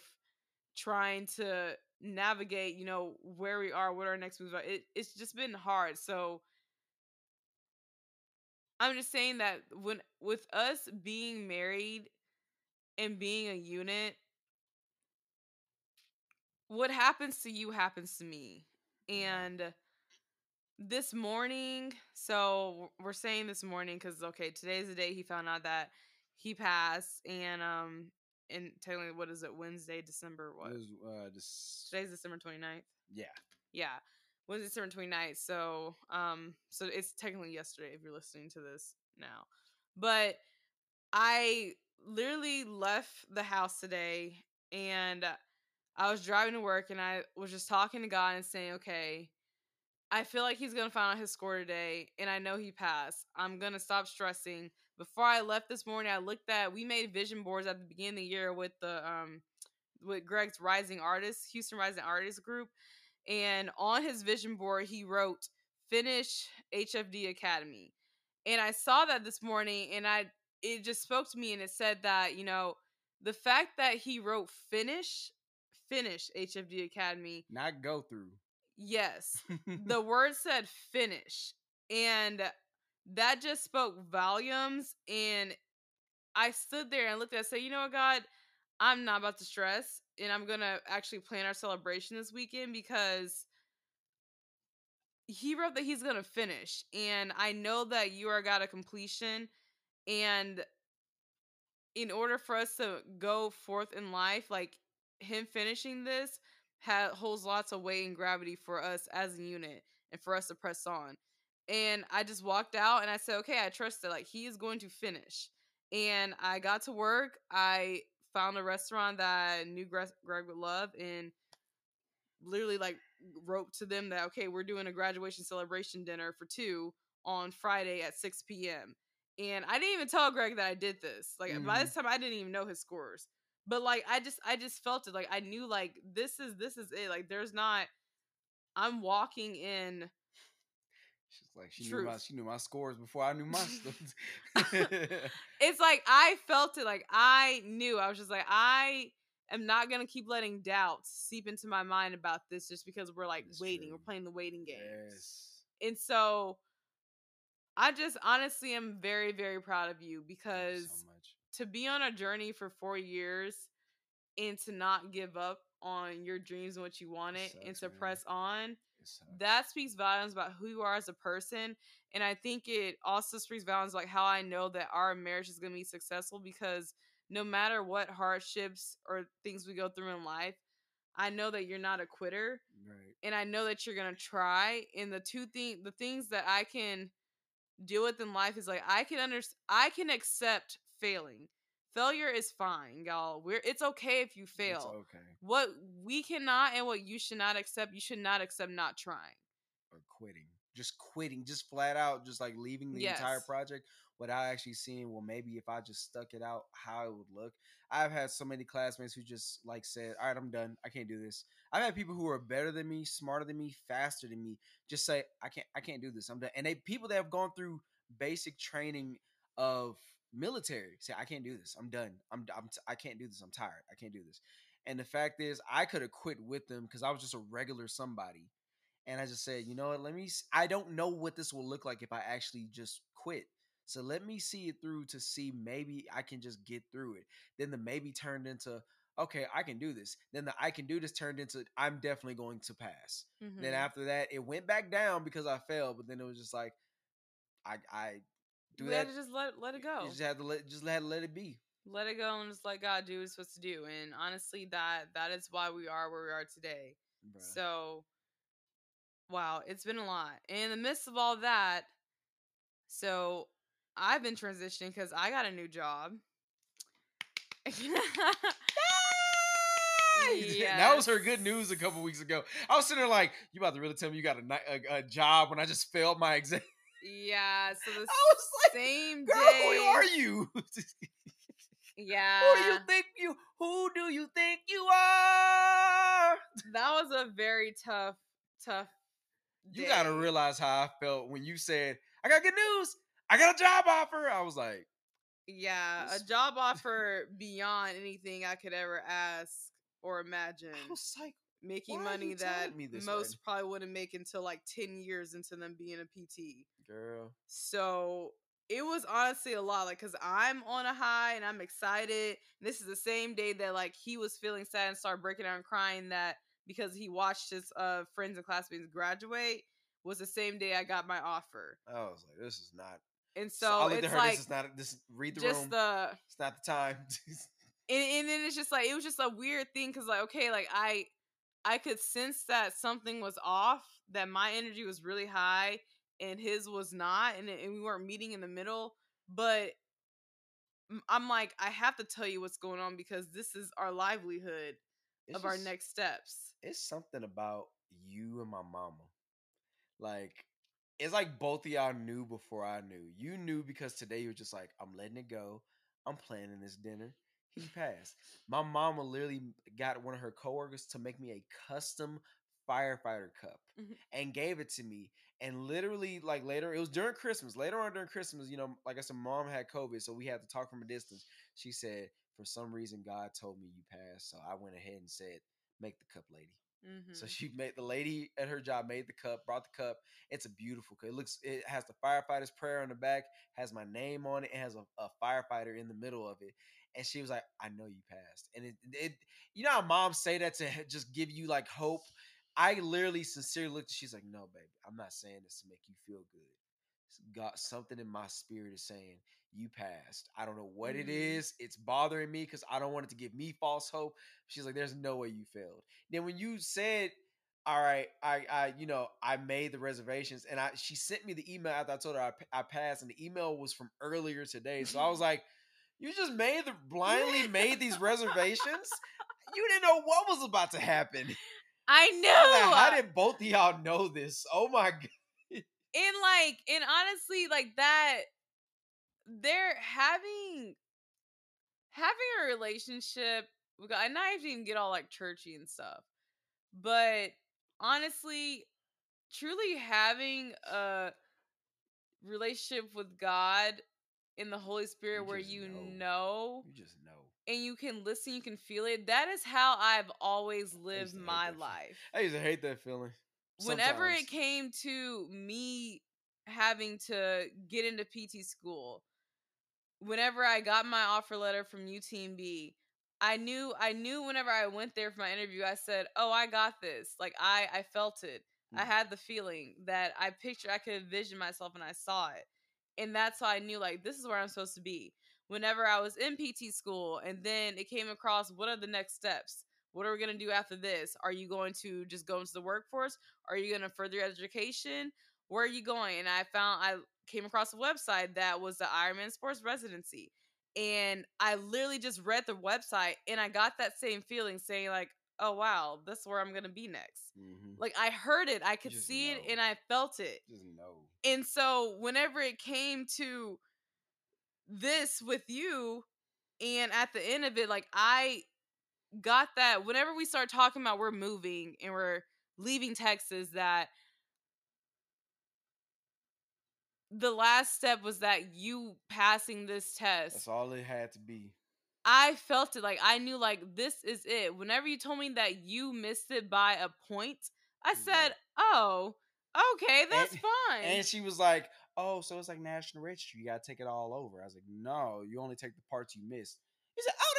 trying to navigate, you know, where we are, what our next moves are. It's just been hard. So I'm just saying that with us being married and being a unit, what happens to you happens to me. And this morning, so we're saying this morning because, okay, today's the day he found out that he passed, and technically, what is it? Wednesday, December what? It was, today's December 29th. Yeah. Wednesday, December 29th. So it's technically yesterday if you're listening to this now. But I literally left the house today, and I was driving to work, and I was just talking to God and saying, okay, I feel like he's going to find out his score today, and I know he passed. I'm going to stop stressing. Before I left this morning, I looked at, we made vision boards at the beginning of the year with the with Greg's Rising Artists, Houston Rising Artists group. And on his vision board, he wrote, finish HFD Academy. And I saw that this morning, and it just spoke to me, and it said that, you know, the fact that he wrote finish HFD Academy. Not go through. Yes. The word said finish. And that just spoke volumes, and I stood there and looked at it and said, you know what, God, I'm not about to stress, and I'm going to actually plan our celebration this weekend because he wrote that he's going to finish, and I know that you are a God of completion, and in order for us to go forth in life, like, him finishing this holds lots of weight and gravity for us as a unit and for us to press on. And I just walked out, and I said, okay, I trust it. Like, he is going to finish. And I got to work. I found a restaurant that I knew Greg would love, and literally, like, wrote to them that, okay, we're doing a graduation celebration dinner for two on Friday at 6 p.m. And I didn't even tell Greg that I did this. Like, by this time, I didn't even know his scores. But, like, I just felt it. Like, I knew, like, this is it. Like, there's not – I'm walking in – she's like, she knew my scores before I knew my stuff. It's like, I felt it. Like, I knew. I was just like, I am not going to keep letting doubt seep into my mind about this just because we're, like, that's waiting. True. We're playing the waiting game. Yes. And so I just honestly am very, very proud of you because to be on a journey for 4 years and to not give up on your dreams and what you wanted and to press on. That speaks volumes about who you are as a person, and I think it also speaks volumes like how I know that our marriage is going to be successful because no matter what hardships or things we go through in life, I know that you're not a quitter, right? And I know that you're going to try. And the things that I can deal with in life is like, I can accept failing. Failure is fine, y'all. It's okay if you fail. It's okay. What we cannot and what you should not accept not trying. Or quitting, just flat out, just like leaving the entire project without actually seeing, well, maybe if I just stuck it out, how it would look. I've had so many classmates who just like said, all right, I'm done. I can't do this. I've had people who are better than me, smarter than me, faster than me, just say, I can't do this. I'm done. And people that have gone through basic training of military say, I can't do this. I'm done. I can't do this. I'm tired. I can't do this. And the fact is, I could have quit with them because I was just a regular somebody. And I just said, you know what, I don't know what this will look like if I actually just quit. So let me see it through to see maybe I can just get through it. Then the maybe turned into, okay, I can do this. Then the I can do this turned into, I'm definitely going to pass. Mm-hmm. Then after that, it went back down because I failed. But then it was just like, I do that. You had to just let it go. You just had to let it be. Let it go and just let God do what he's supposed to do. And honestly, that is why we are where we are today. Bruh. So... wow, it's been a lot. And in the midst of all that, so I've been transitioning because I got a new job. Yes. That was her good news a couple weeks ago. I was sitting there like, you about to really tell me you got a job when I just failed my exam? Yeah, so the same girl, day. Who are you? Yeah. Who do you think you are? That was a very tough day. You gotta realize how I felt when you said, I got good news, I got a job offer. I was like, yeah, a job offer beyond anything I could ever ask or imagine. I was like, making money that most probably wouldn't make until like 10 years into them being a PT. Girl. So it was honestly a lot, like, because I'm on a high and I'm excited. This is the same day that like he was feeling sad and started breaking down and crying because he watched his friends and classmates graduate, was the same day I got my offer. I was like, this is not. And so it's her, like, it's not the time. and then it's just like, it was just a weird thing. Cause like, okay, like I could sense that something was off, that my energy was really high and his was not. And we weren't meeting in the middle, but I'm like, I have to tell you what's going on because this is our livelihood. Our next steps. It's something about you and my mama. Like, it's like both of y'all knew before I knew. You knew because today you were just like, I'm letting it go. I'm planning this dinner. He passed. My mama literally got one of her coworkers to make me a custom firefighter cup and gave it to me. And literally, like, later, it was during Christmas. Later on during Christmas, you know, like I said, mom had COVID, so we had to talk from a distance. She said, for some reason, God told me you passed, so I went ahead and said, make the cup, lady. Mm-hmm. So she made the lady at her job made the cup, brought the cup. It's a beautiful cup. It has the firefighter's prayer on the back, has my name on it, and has a firefighter in the middle of it. And she was like, I know you passed. And it you know how moms say that to just give you like hope? I literally sincerely looked at, she's like, no, baby, I'm not saying this to make you feel good. God, something in my spirit is saying you passed. I don't know what it is. It's bothering me because I don't want it to give me false hope. She's like, there's no way you failed. Then when you said, all right, I made the reservations, and she sent me the email after I told her I passed, and the email was from earlier today. So I was like, you just blindly made these reservations? You didn't know what was about to happen. I knew. I was like, how did both of y'all know this? Oh my God. And honestly, like that, they're having a relationship. And I have to even get all like churchy and stuff, but honestly, truly having a relationship with God and the Holy Spirit, where you just know, and you can listen, you can feel it. That is how I've always lived my life. I used to hate that feeling. Whenever it came to me having to get into PT school, whenever I got my offer letter from UTMB, I knew whenever I went there for my interview, I said, oh, I got this. Like I felt it. Mm-hmm. I had the feeling that I could envision myself and I saw it. And that's how I knew, like, this is where I'm supposed to be. Whenever I was in PT school and then it came across, what are the next steps? What are we going to do after this? Are you going to just go into the workforce? Are you going to further education? Where are you going? And I came across a website that was the Ironman Sports Residency. And I literally just read the website and I got that same feeling saying like, oh, wow, that's where I'm going to be next. Mm-hmm. Like I heard it, I could see it and I felt it. Just know. And so whenever it came to this with you and at the end of it, like I got that whenever we start talking about we're moving and we're leaving Texas, that the last step was that you passing this test. That's all it had to be. I felt it. Like, I knew, like, this is it. Whenever you told me that you missed it by a point, I said, oh, okay, that's fine. And she was like, oh, so it's like National Registry. You got to take it all over. I was like, no, you only take the parts you missed. You said, oh,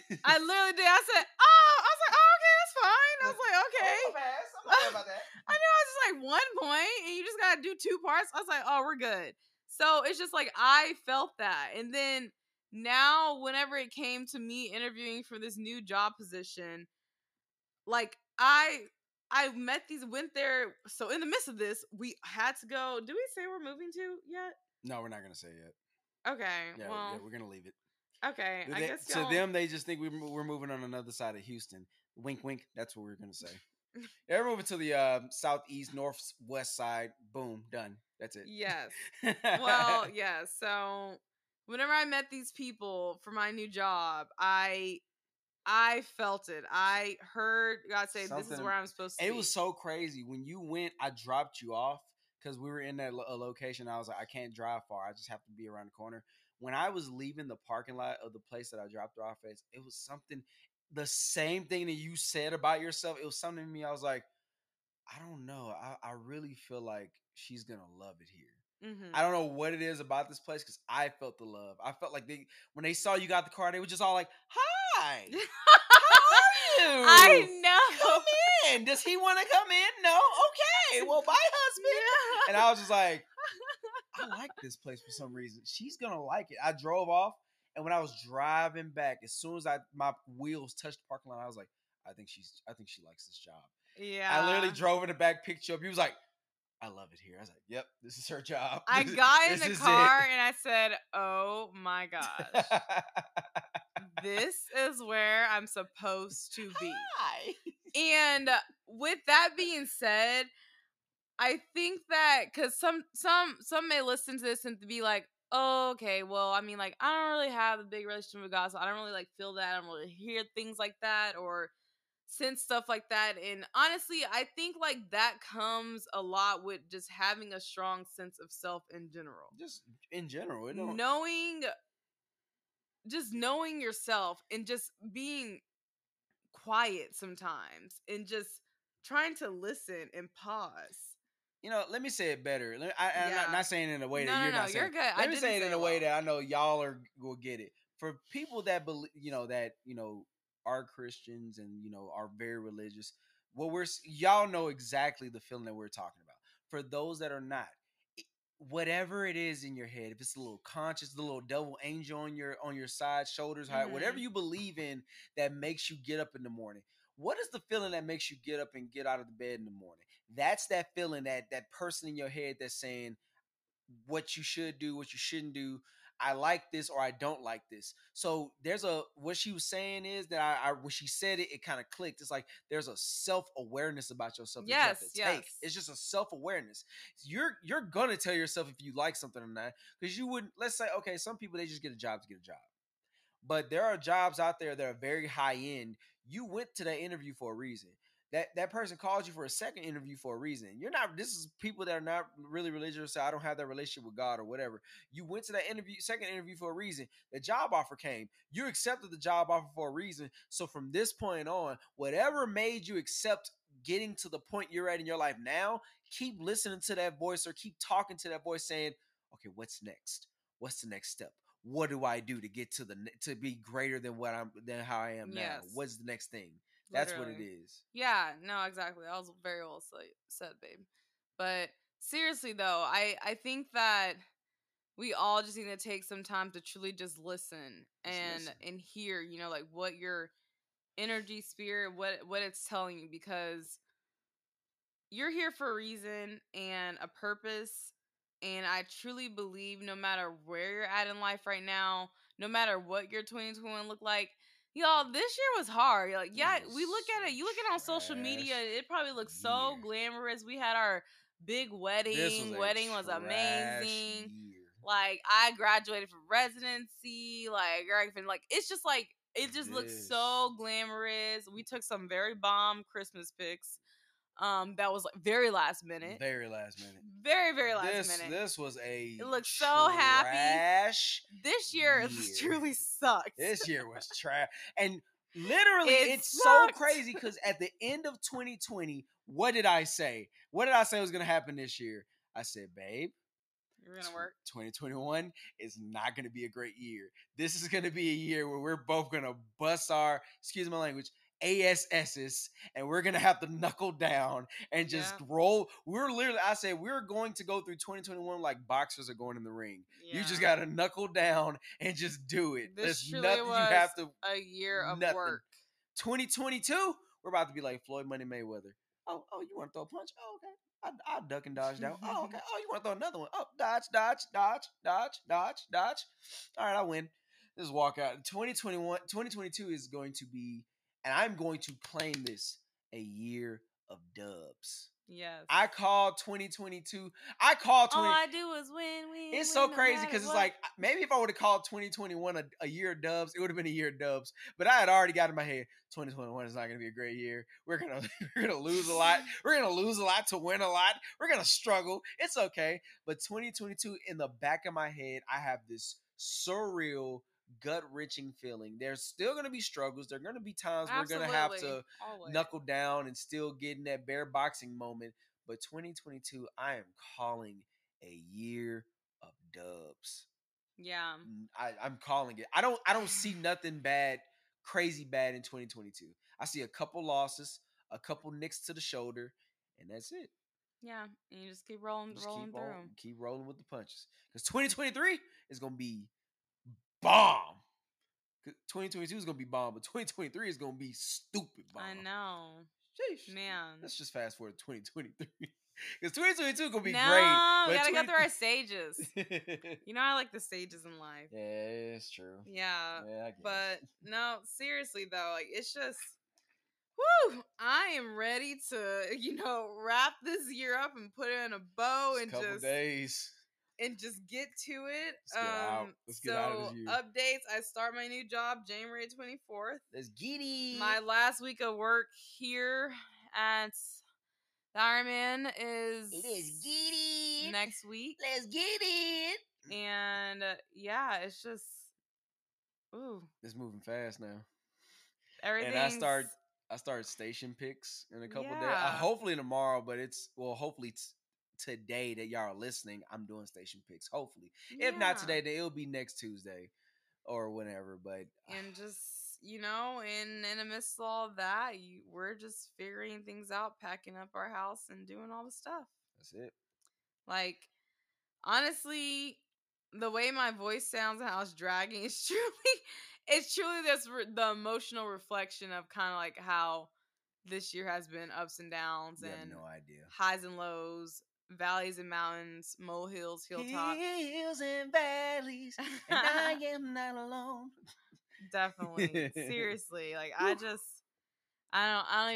that's it? I literally did. I said, oh. I was like, oh, okay, that's fine. I was like, okay. I'm not worried about that. I know. I was just like, 1 point, and you just got to do 2 parts. I was like, oh, we're good. So it's just like, I felt that. And then now, whenever it came to me interviewing for this new job position, like I met these, went there. So in the midst of this, we had to go. Do we say we're moving to yet? No, we're not going to say yet. Okay. Yeah, well, we're going to leave it. Okay. I guess to them, they just think we're moving on another side of Houston. Wink, wink. That's what we're going to say. They're moving to the southeast, northwest side. Boom. Done. That's it. Yes. Well, yeah. So whenever I met these people for my new job, I felt it. I heard God say, this is where I'm supposed to be. It was so crazy. When you went, I dropped you off because we were in that location. I was like, I can't drive far. I just have to be around the corner. When I was leaving the parking lot of the place that I dropped her off at, it was something, the same thing that you said about yourself. It was something to me. I was like, I don't know. I really feel like she's going to love it here. Mm-hmm. I don't know what it is about this place because I felt the love. I felt like when they saw you got the car, they were just all like, hi. How are you? I know. Come in. Does he want to come in? No? Okay. Well, bye, husband. Yeah. And I was just like, I like this place for some reason. She's going to like it. I drove off, and when I was driving back, as soon as my wheels touched the parking lot, I was like, I think she likes this job. Yeah. I literally drove in the back, picked you up. He was like, I love it here. I was like, yep, this is her job. I got in the car, and I said, oh, my gosh. This is where I'm supposed to be. Hi. And with that being said, I think that because some may listen to this and be like, oh, okay, well, I mean, like, I don't really have a big relationship with God, so I don't really, like, feel that. I don't really hear things like that or sense stuff like that. And honestly, I think, like, that comes a lot with just having a strong sense of self in general. Just in general. Knowing yourself and just being quiet sometimes and just trying to listen and pause. You know, let me say it better. I'm not saying it in a way that you're not saying. No, you're good. Let me say it in a way that I know y'all will get it. For people that believe, are Christians and, are very religious, y'all know exactly the feeling that we're talking about. For those that are not, whatever it is in your head, if it's a little conscious, the little devil angel on your side, shoulders high, mm-hmm. whatever you believe in that makes you get up in the morning. What is the feeling that makes you get up and get out of the bed in the morning? That's that feeling, that person in your head that's saying what you should do, what you shouldn't do. I like this or I don't like this. So there's what she was saying is that when she said it, it kind of clicked. It's like there's a self-awareness about yourself. Yes. It's just a self-awareness. You're going to tell yourself if you like something or not, because you wouldn't, let's say, okay, some people, they just get a job to get a job. But there are jobs out there that are very high end. You went to that interview for a reason. That person called you for a second interview for a reason. This is people that are not really religious, so I don't have that relationship with God or whatever. You went to that second interview for a reason. The job offer came. You accepted the job offer for a reason. So from this point on, whatever made you accept getting to the point you're at in your life now, keep listening to that voice or keep talking to that voice saying, okay, what's next? What's the next step? What do I do to get to be greater than how I am now? What's the next thing? That's literally what it is. Yeah, no, exactly. That was very well said, babe. But seriously, though, I think that we all just need to take some time to truly just listen and hear, like what your energy, spirit, what it's telling you, because you're here for a reason and a purpose. And I truly believe no matter where you're at in life right now, no matter what your 2021 look like, y'all, this year was hard. You're like, yeah, we look at it. You look at it on social media. It probably looks so glamorous. We had our big wedding. Wedding was amazing. Like, I graduated from residency. Like, it's just like, it just looks so glamorous. We took some very bomb Christmas pics. That was like very last minute. This was a it looked so happy. This year truly sucked. This year was trash. And literally it's so crazy because at the end of 2020, what did I say? What did I say was gonna happen this year? I said, babe, you're gonna work. 2021 is not gonna be a great year. This is gonna be a year where we're both gonna bust our, excuse my language, ASSs, and we're gonna have to knuckle down and just roll. We're literally, I said, we're going to go through 2021 like boxers are going in the ring. You just gotta knuckle down and just do it. This There's nothing was you have to a year of nothing. Work. 2022, we're about to be like Floyd Money Mayweather. Oh, you want to throw a punch? Oh, okay. I duck and dodge down. Oh, okay. Oh, you want to throw another one? Oh, dodge. All right, I win. This is walkout. 2022 is going to be. And I'm going to claim this a year of dubs. Yes. I call 2022. All I do is win. It's so crazy because it's like, maybe if I would have called 2021 a year of dubs, it would have been a year of dubs. But I had already got in my head, 2021 is not going to be a great year. We're gonna lose a lot. We're going to lose a lot to win a lot. We're going to struggle. It's okay. But 2022, in the back of my head, I have this surreal, gut-wrenching feeling. There's still going to be struggles. There are going to be times we're going to have to knuckle down and still get in that bare boxing moment. But 2022, I am calling a year of dubs. Yeah. I'm calling it. I don't see nothing bad, crazy bad in 2022. I see a couple losses, a couple nicks to the shoulder, and that's it. Yeah. And you just keep rolling, just rolling keep through. Keep rolling with the punches. Because 2023 is going to be bomb. 2022 is gonna be bomb, but 2023 is gonna be stupid bomb. I know. Sheesh. Man. Let's just fast forward to 2023. Because 2022 is gonna be great. We gotta go through our stages. You know, I like the stages in life. Yeah, it's true. Yeah but no, seriously though, like it's just woo! I am ready to, wrap this year up and put it in a bow and just a couple days. And just get to it. Let's get out of this year. Updates. I start my new job January 24th. Let's get it. My last week of work here at the Ironman is next week. Let's get it. And it's just ooh. It's moving fast now. Everything. And I start station picks in a couple days. Hopefully tomorrow, but today that y'all are listening, I'm doing station picks. Hopefully, if not today, then it'll be next Tuesday or whenever. But and just in the midst of all that, we're just figuring things out, packing up our house, and doing all the stuff. That's it. Like honestly, the way my voice sounds and how it's dragging is truly that's the emotional reflection of kind of like how this year has been ups and downs and no idea highs and lows. Valleys and mountains, molehills, hilltops. Hills and valleys, and I am not alone. Definitely. Seriously. Like, I don't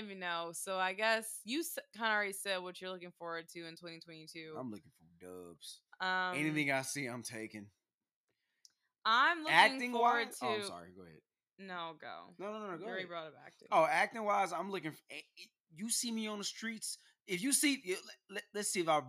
even know. So I guess you kind of already said what you're looking forward to in 2022. I'm looking for dubs. Anything I see, I'm taking. I'm looking forward to... Oh, sorry. Go ahead. No, go. No, go you already brought it back to me. Oh, acting-wise, I'm looking for... You see me on the streets... If you see, let's see if our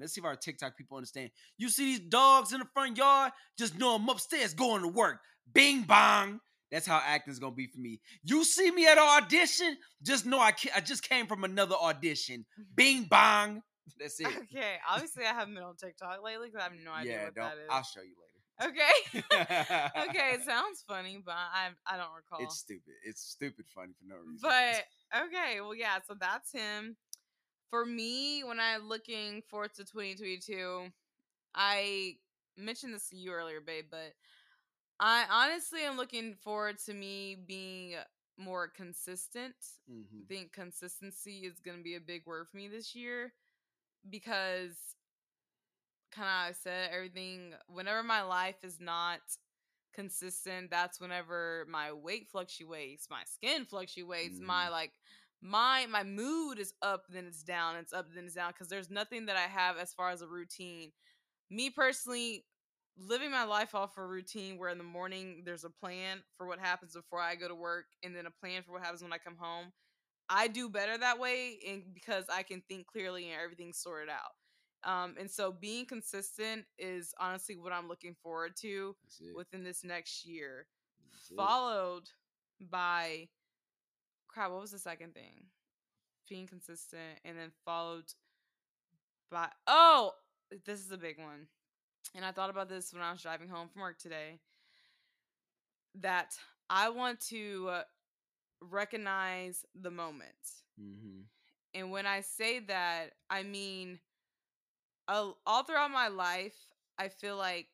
let's see if our TikTok people understand. You see these dogs in the front yard, just know I'm upstairs going to work. Bing bong. That's how acting's gonna be for me. You see me at an audition, just know I just came from another audition. Bing bong. That's it. Okay. Obviously, I haven't been on TikTok lately because I have no idea what that is. I'll show you later. Okay. Okay, it sounds funny, but I don't recall. It's stupid. It's stupid funny for no reason. But okay, well so that's him. For me, when I'm looking forward to 2022, I mentioned this to you earlier, babe, but I honestly am looking forward to me being more consistent. Mm-hmm. I think consistency is going to be a big word for me this year because kind of I said everything, whenever my life is not consistent, that's whenever my weight fluctuates, my skin fluctuates, my like my mood is up, then it's down, it's up, then it's down, because there's nothing that I have as far as a routine. Me personally, living my life off a routine where in the morning there's a plan for what happens before I go to work and then a plan for what happens when I come home. I do better that way, and because I can think clearly and everything's sorted out. And so being consistent is honestly what I'm looking forward to within this next year. Followed by, what was the second thing? Being consistent, and then followed by, this is a big one. And I thought about this when I was driving home from work today, that I want to recognize the moment. Mm-hmm. And when I say that, I mean, all throughout my life, I feel like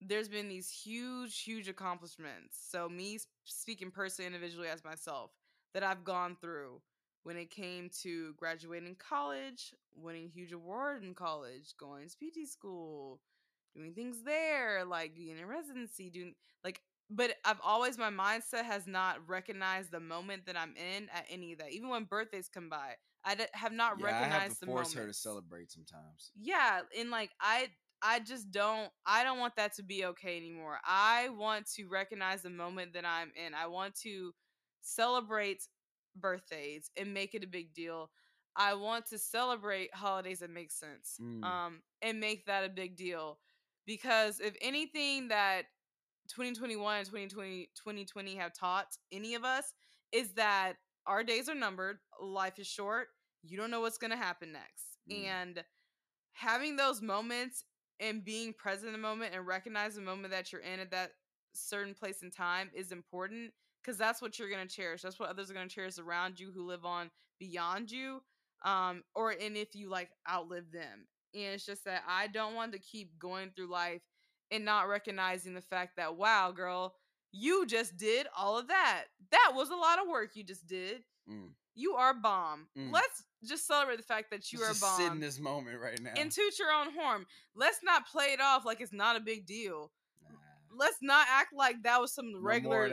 there's been these huge, huge accomplishments. So me speaking personally, individually as myself, that I've gone through when it came to graduating college, winning a huge award in college, going to PT school, doing things there, like being in residency, doing like, but I've always, my mindset has not recognized the moment that I'm in at any of that. Even when birthdays come by, I have not recognized the moment. I have to force her to celebrate sometimes. Yeah. And like, I just don't, I don't want that to be okay anymore. I want to recognize the moment that I'm in. I want to celebrate birthdays and make it a big deal. I want to celebrate holidays that make sense, and make that a big deal, because if anything that 2021 and 2020 have taught any of us is that our days are numbered. Life is short. You don't know what's going to happen next. And having those moments and being present in the moment and recognize the moment that you're in at that certain place in time is important, because that's what you're going to cherish. That's what others are going to cherish around you, who live on beyond you, and if you like outlive them. And it's just that I don't want to keep going through life and not recognizing the fact that, wow, girl, you just did all of that. That was a lot of work you just did. You are a bomb. Let's just celebrate the fact that you are a bomb. Sit in this moment right now. And toot your own horn. Let's not play it off like it's not a big deal. Nah. Let's not act like that was some regular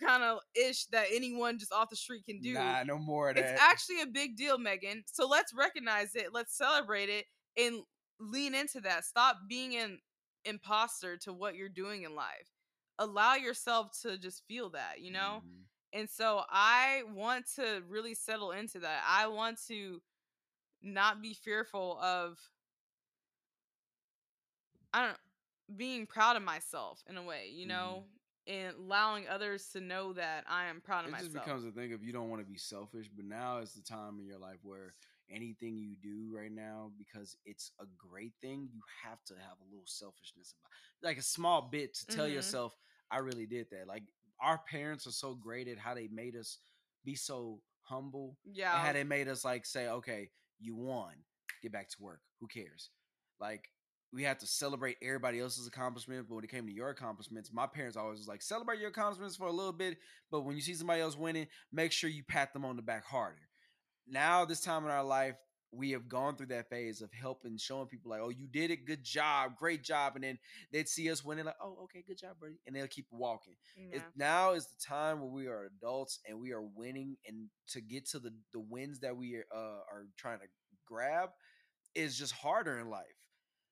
kind of ish that anyone just off the street can do. Nah, no more of that. It's actually a big deal, Megan. So let's recognize it. Let's celebrate it and lean into that. Stop being an imposter to what you're doing in life. Allow yourself to just feel that, you know? Mm-hmm. And so I want to really settle into that. I want to not be fearful of, being proud of myself in a way, you know, and allowing others to know that I am proud of myself. It just becomes a thing of, you don't want to be selfish, but now is the time in your life where anything you do right now, because it's a great thing, you have to have a little selfishness about it. Like a small bit to tell yourself, I really did that. Like, our parents are so great at how they made us be so humble. Yeah. And how they made us like say, okay, you won, get back to work. Who cares? Like, we have to celebrate everybody else's accomplishment. But when it came to your accomplishments, my parents always was like, celebrate your accomplishments for a little bit, but when you see somebody else winning, make sure you pat them on the back harder. Now, this time in our life, we have gone through that phase of helping, showing people like, oh, you did it. Good job. Great job. And then they'd see us when they're like, oh, okay, good job, buddy. And they'll keep walking. Yeah. Now is the time where we are adults and we are winning, and to get to the wins that we are trying to grab is just harder in life.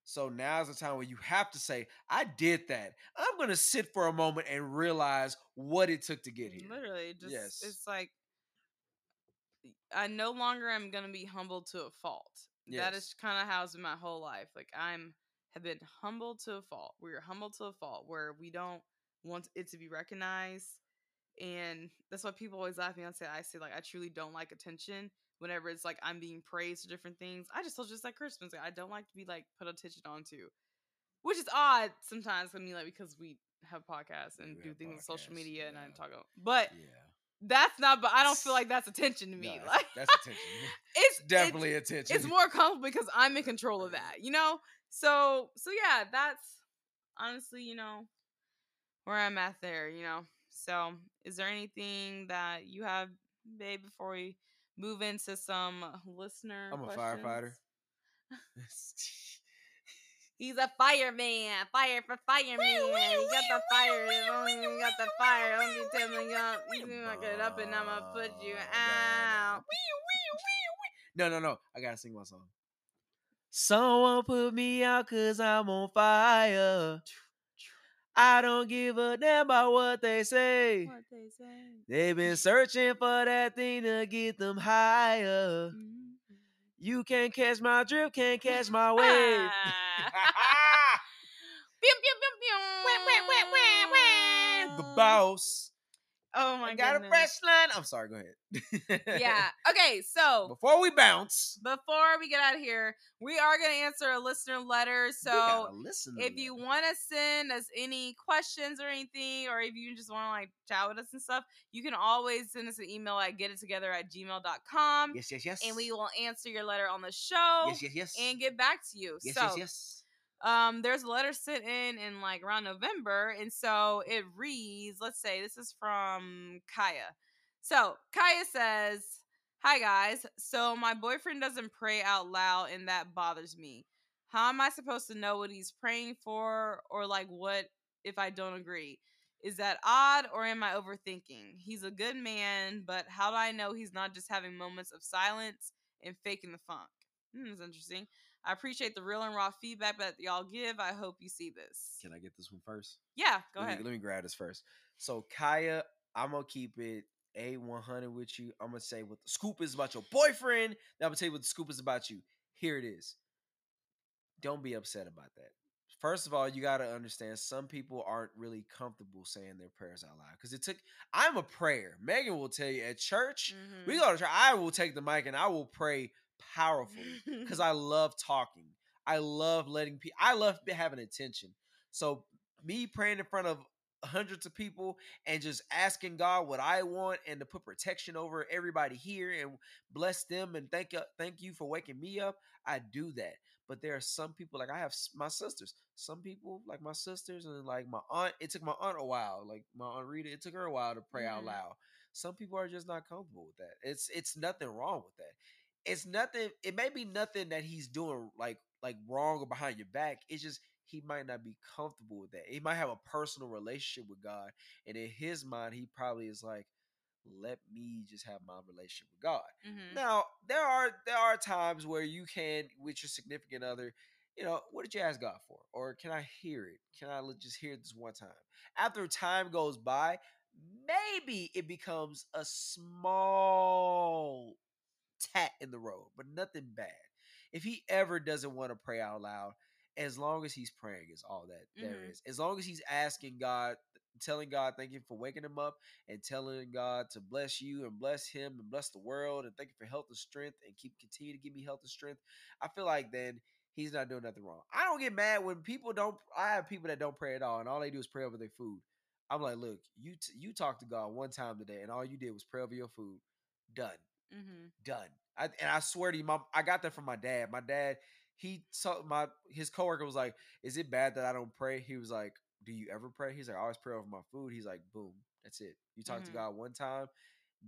So now is the time where you have to say, I did that. I'm going to sit for a moment and realize what it took to get here. Literally. Just, yes. It's like, I no longer am going to be humbled to a fault. Yes. That is kind of how it's been my whole life. Like, have been humbled to a fault. We're humbled to a fault where we don't want it to be recognized. And that's why people always laugh at me. I say like, I truly don't like attention whenever it's like I'm being praised for different things. I just told you it's like Christmas. Like, I don't like to be like put attention onto, which is odd sometimes for me, like, because we have podcasts and do things on social media and I talk about, but yeah. That's not, but I don't feel like that's attention to me. No, like that's attention. It's definitely attention. It's more comfortable because I'm in control of that, you know? So yeah, that's honestly, you know, where I'm at there, you know? So is there anything that you have, babe, before we move into some listener questions? I'm a firefighter. He's a fireman. Fire for fireman. You got the fire. You got the fire. Let me tell you, you're going to get up and I'm going to put you out. No. I got to sing my song. Someone put me out because I'm on fire. I don't give a damn about what they say. They've been searching for that thing to get them higher. Mm-hmm. You can't catch my drip, can't catch my wave. The boss. Oh my god. Got a fresh line. I'm sorry, go ahead. Yeah. Okay, so before we get out of here, we are going to answer a listener letter. So if you want to send us any questions or anything, or if you just want to like chat with us and stuff, you can always send us an email at getittogether@gmail.com. Yes. And we will answer your letter on the show. Yes. And get back to you. Yes. There's a letter sent in like around November. And so it reads, let's say this is from Kaya. So Kaya says, hi guys. So my boyfriend doesn't pray out loud and that bothers me. How am I supposed to know what he's praying for? Or like, what if I don't agree? Is that odd or am I overthinking? He's a good man, but how do I know he's not just having moments of silence and faking the funk? That's interesting. I appreciate the real and raw feedback that y'all give. I hope you see this. Can I get this one first? Yeah, go ahead. Let me grab this first. So, Kaya, I'm going to keep it A100 with you. I'm going to say what the scoop is about your boyfriend. Then I'm going to tell you what the scoop is about you. Here it is. Don't be upset about that. First of all, you got to understand some people aren't really comfortable saying their prayers out loud. Because I'm a prayer. Megan will tell you at church, we go to church. I will take the mic and I will pray powerful because I love talking. I love letting people, I love having attention. So me praying in front of hundreds of people and just asking God what I want and to put protection over everybody here and bless them and thank you for waking me up. I do that. But there are some people, like I have my sisters, some people like my sisters and like my aunt, it took my aunt a while, like my aunt Rita, it took her a while to pray out loud. Some people are just not comfortable with that. It's nothing wrong with that. It's nothing, it may be nothing that he's doing like wrong or behind your back. It's just he might not be comfortable with that. He might have a personal relationship with God. And in his mind, he probably is like, let me just have my relationship with God. Mm-hmm. Now, there are times where you can, with your significant other, you know, what did you ask God for? Or can I hear it? Can I just hear it this one time? After time goes by, maybe it becomes a small tat in the road, but nothing bad. If he ever doesn't want to pray out loud, as long as he's praying is all that there is. As long as he's asking God, telling God, thank you for waking him up and telling God to bless you and bless him and bless the world and thank you for health and strength and continue to give me health and strength. I feel like then he's not doing nothing wrong. I don't get mad when people don't. I have people that don't pray at all and all they do is pray over their food. I'm like, look, you talked to God one time today and all you did was pray over your food. Done. Done. And I swear to you, Mom, I got that from my dad. My dad, his coworker was like, is it bad that I don't pray? He was like, do you ever pray? He's like, I always pray over my food. He's like, boom, that's it. You talk to God one time.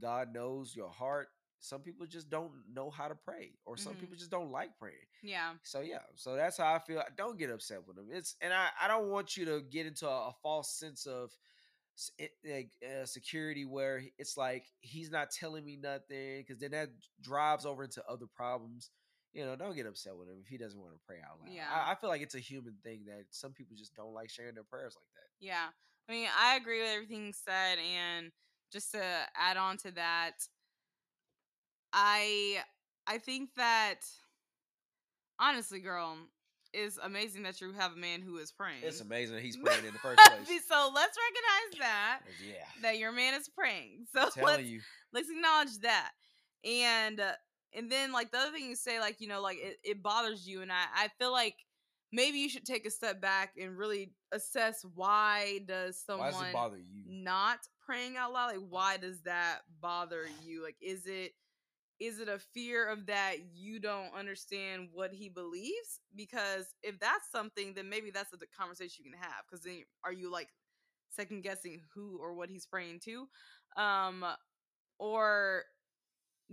God knows your heart. Some people just don't know how to pray, or some people just don't like praying. Yeah. So that's how I feel. Don't get upset with them. I don't want you to get into a false sense of security where it's like he's not telling me nothing, because then that drives over into other problems. You know, don't get upset with him if he doesn't want to pray out loud. Yeah. I feel like it's a human thing that some people just don't like sharing their prayers like that. Yeah, I mean, I agree with everything said, and just to add on to that, I think that honestly, girl, it's amazing that you have a man who is praying. It's amazing that he's praying in the first place. So let's recognize that. Yeah. That your man is praying. So let's acknowledge that. And then like the other thing you say, like, you know, like it bothers you. And I feel like maybe you should take a step back and really assess why does it bother you? Not praying out loud. Like, why does that bother you? Like, is it a fear of that you don't understand what he believes? Because if that's something, then maybe that's the conversation you can have. Because then are you like second guessing who or what he's praying to? Or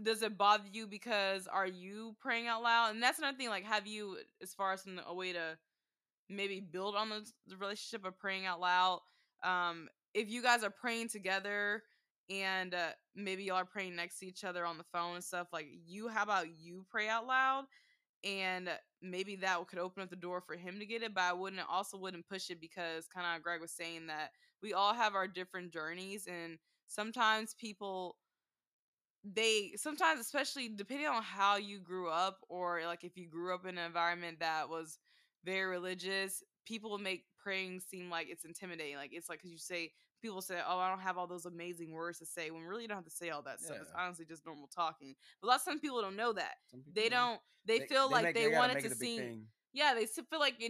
does it bother you because are you praying out loud? And that's another thing, like, have you, as far as a way to maybe build on the relationship of praying out loud, if you guys are praying together and maybe y'all are praying next to each other on the phone and stuff, like, how about you pray out loud? And maybe that could open up the door for him to get it, but I wouldn't push it, because kind of Greg was saying that we all have our different journeys, and sometimes people, sometimes, especially depending on how you grew up, or like if you grew up in an environment that was very religious, people make praying seem like it's intimidating. Like, it's like, because people say, oh, I don't have all those amazing words to say, when really you don't have to say all that stuff. It's honestly just normal talking. But a lot of times people don't know that. They feel like it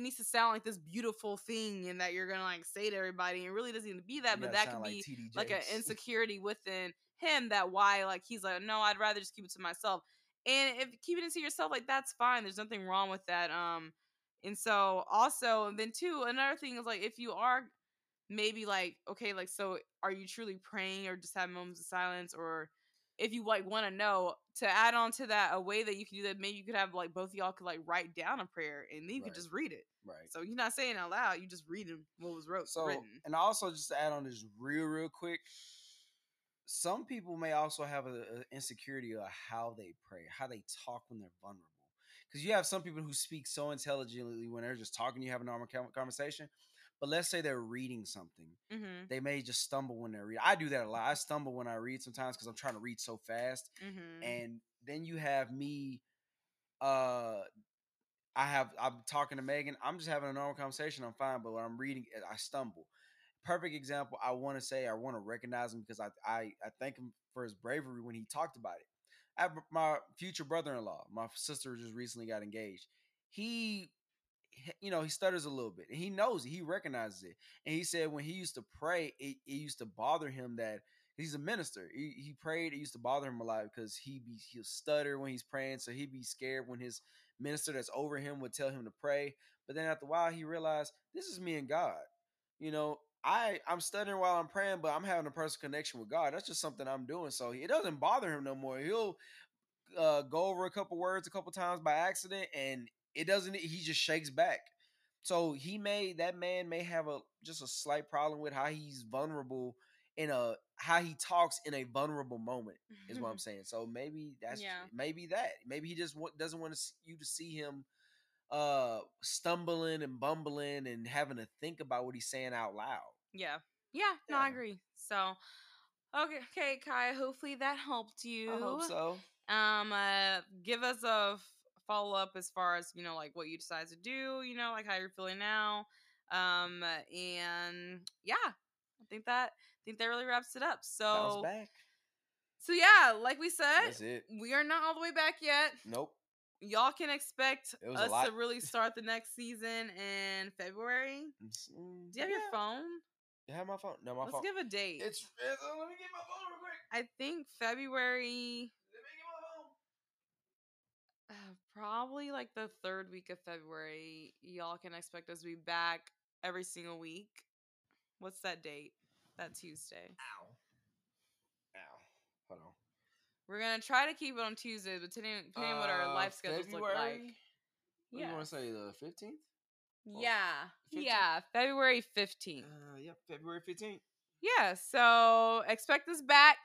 needs to sound like this beautiful thing and that you're going to like say to everybody. It really doesn't need to be that, but that can be like an insecurity within him, that why, like, he's like, no, I'd rather just keep it to myself. And if keeping it to yourself, like, that's fine. There's nothing wrong with that. And so also, and then too, another thing is like, if you are maybe like, okay, like, so are you truly praying or just have moments of silence? Or if you like want to know, to add on to that, a way that you can do that, maybe you could have like both of y'all could like write down a prayer and then you could just read it. Right. So you're not saying it out loud, you just reading what was written. And also, just to add on this real quick, some people may also have an insecurity of how they pray, how they talk when they're vulnerable. Because you have some people who speak so intelligently when they're just talking, you have a normal conversation. But let's say they're reading something. Mm-hmm. They may just stumble when they're reading. I do that a lot. I stumble when I read sometimes because I'm trying to read so fast. Mm-hmm. And then you have me, I'm talking to Megan. I'm just having a normal conversation. I'm fine. But when I'm reading, I stumble. Perfect example. I want to recognize him because I thank him for his bravery when he talked about it. My future brother-in-law, my sister just recently got engaged. He stutters a little bit, and he knows it. He recognizes it. And he said when he used to pray, it used to bother him that he's a minister. He prayed. It used to bother him a lot because he'll stutter when he's praying. So he'd be scared when his minister that's over him would tell him to pray. But then after a while, he realized, this is me and God. You know, I'm studying while I'm praying, but I'm having a personal connection with God. That's just something I'm doing. So it doesn't bother him no more. He'll go over a couple words a couple times by accident, and he just shakes back. So that man may have just a slight problem with how he's vulnerable how he talks in a vulnerable moment is what I'm saying. So maybe maybe he just doesn't want you to see him stumbling and bumbling and having to think about what he's saying out loud. No, I agree. So okay, Kai, hopefully that helped you. I hope so. Give us a follow up as far as, you know, like what you decide to do, you know, like how you're feeling now. And yeah, I think that really wraps it up. So back. So yeah, like we said, that's it. We are not all the way back yet. Nope. Y'all can expect us to really start the next season in February. Do you have your phone? You have my phone? No, my phone. Let's give a date. Let me get my phone real quick. I think February. Let me get my phone. Probably like the third week of February. Y'all can expect us to be back every single week. What's that date? That Tuesday. Ow. Hold on. We're going to try to keep it on Tuesdays, but depending on what our life schedules look like. What do you want to say, the 15th? February 15th. February 15th. Yeah, so expect us back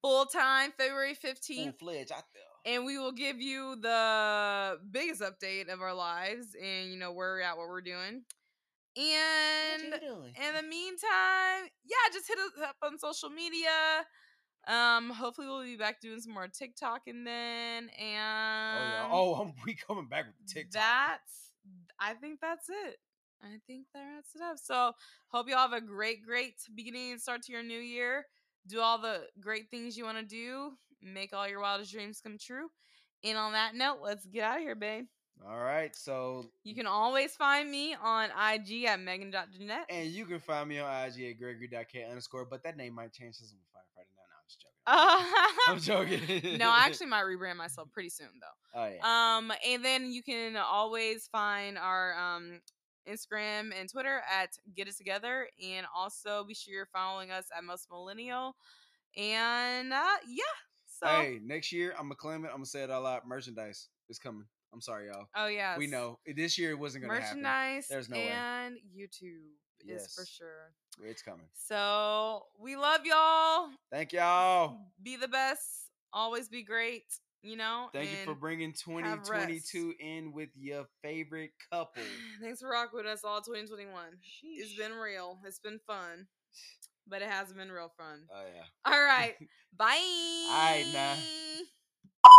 full-time February 15th. Full-fledged out there. And we will give you the biggest update of our lives and, you know, where we're at, what we're doing. And in the meantime, just hit us up on social media. Hopefully we'll be back doing some more TikTok we coming back with TikTok. I think that wraps it up. So hope y'all have a great beginning and start to your new year. Do all the great things you want to do. Make all your wildest dreams come true. And on that note, let's get out of here, babe. All right, so you can always find me on IG at Megan.Jeanette. And you can find me on IG at Gregory.K_, but that name might change since I'm a firefighter now. I'm joking. No, I actually might rebrand myself pretty soon though. And then you can always find our Instagram and Twitter at Get It Together. And also be sure you're following us at Most Millennial. And yeah. So hey, next year I'm gonna claim it. I'm gonna say it out loud. Merchandise is coming. I'm sorry, y'all. Oh yeah. We know this year it wasn't gonna happen. Merchandise. There's no way. And YouTube is for sure. It's coming. So we love y'all. Thank y'all. Be the best. Always be great. You know, thank you for bringing 2022 in with your favorite couple. Thanks for rocking with us all 2021. Sheesh. It's been real. It's been fun. But it hasn't been real fun. Oh, yeah. All right. Bye. All right, nah.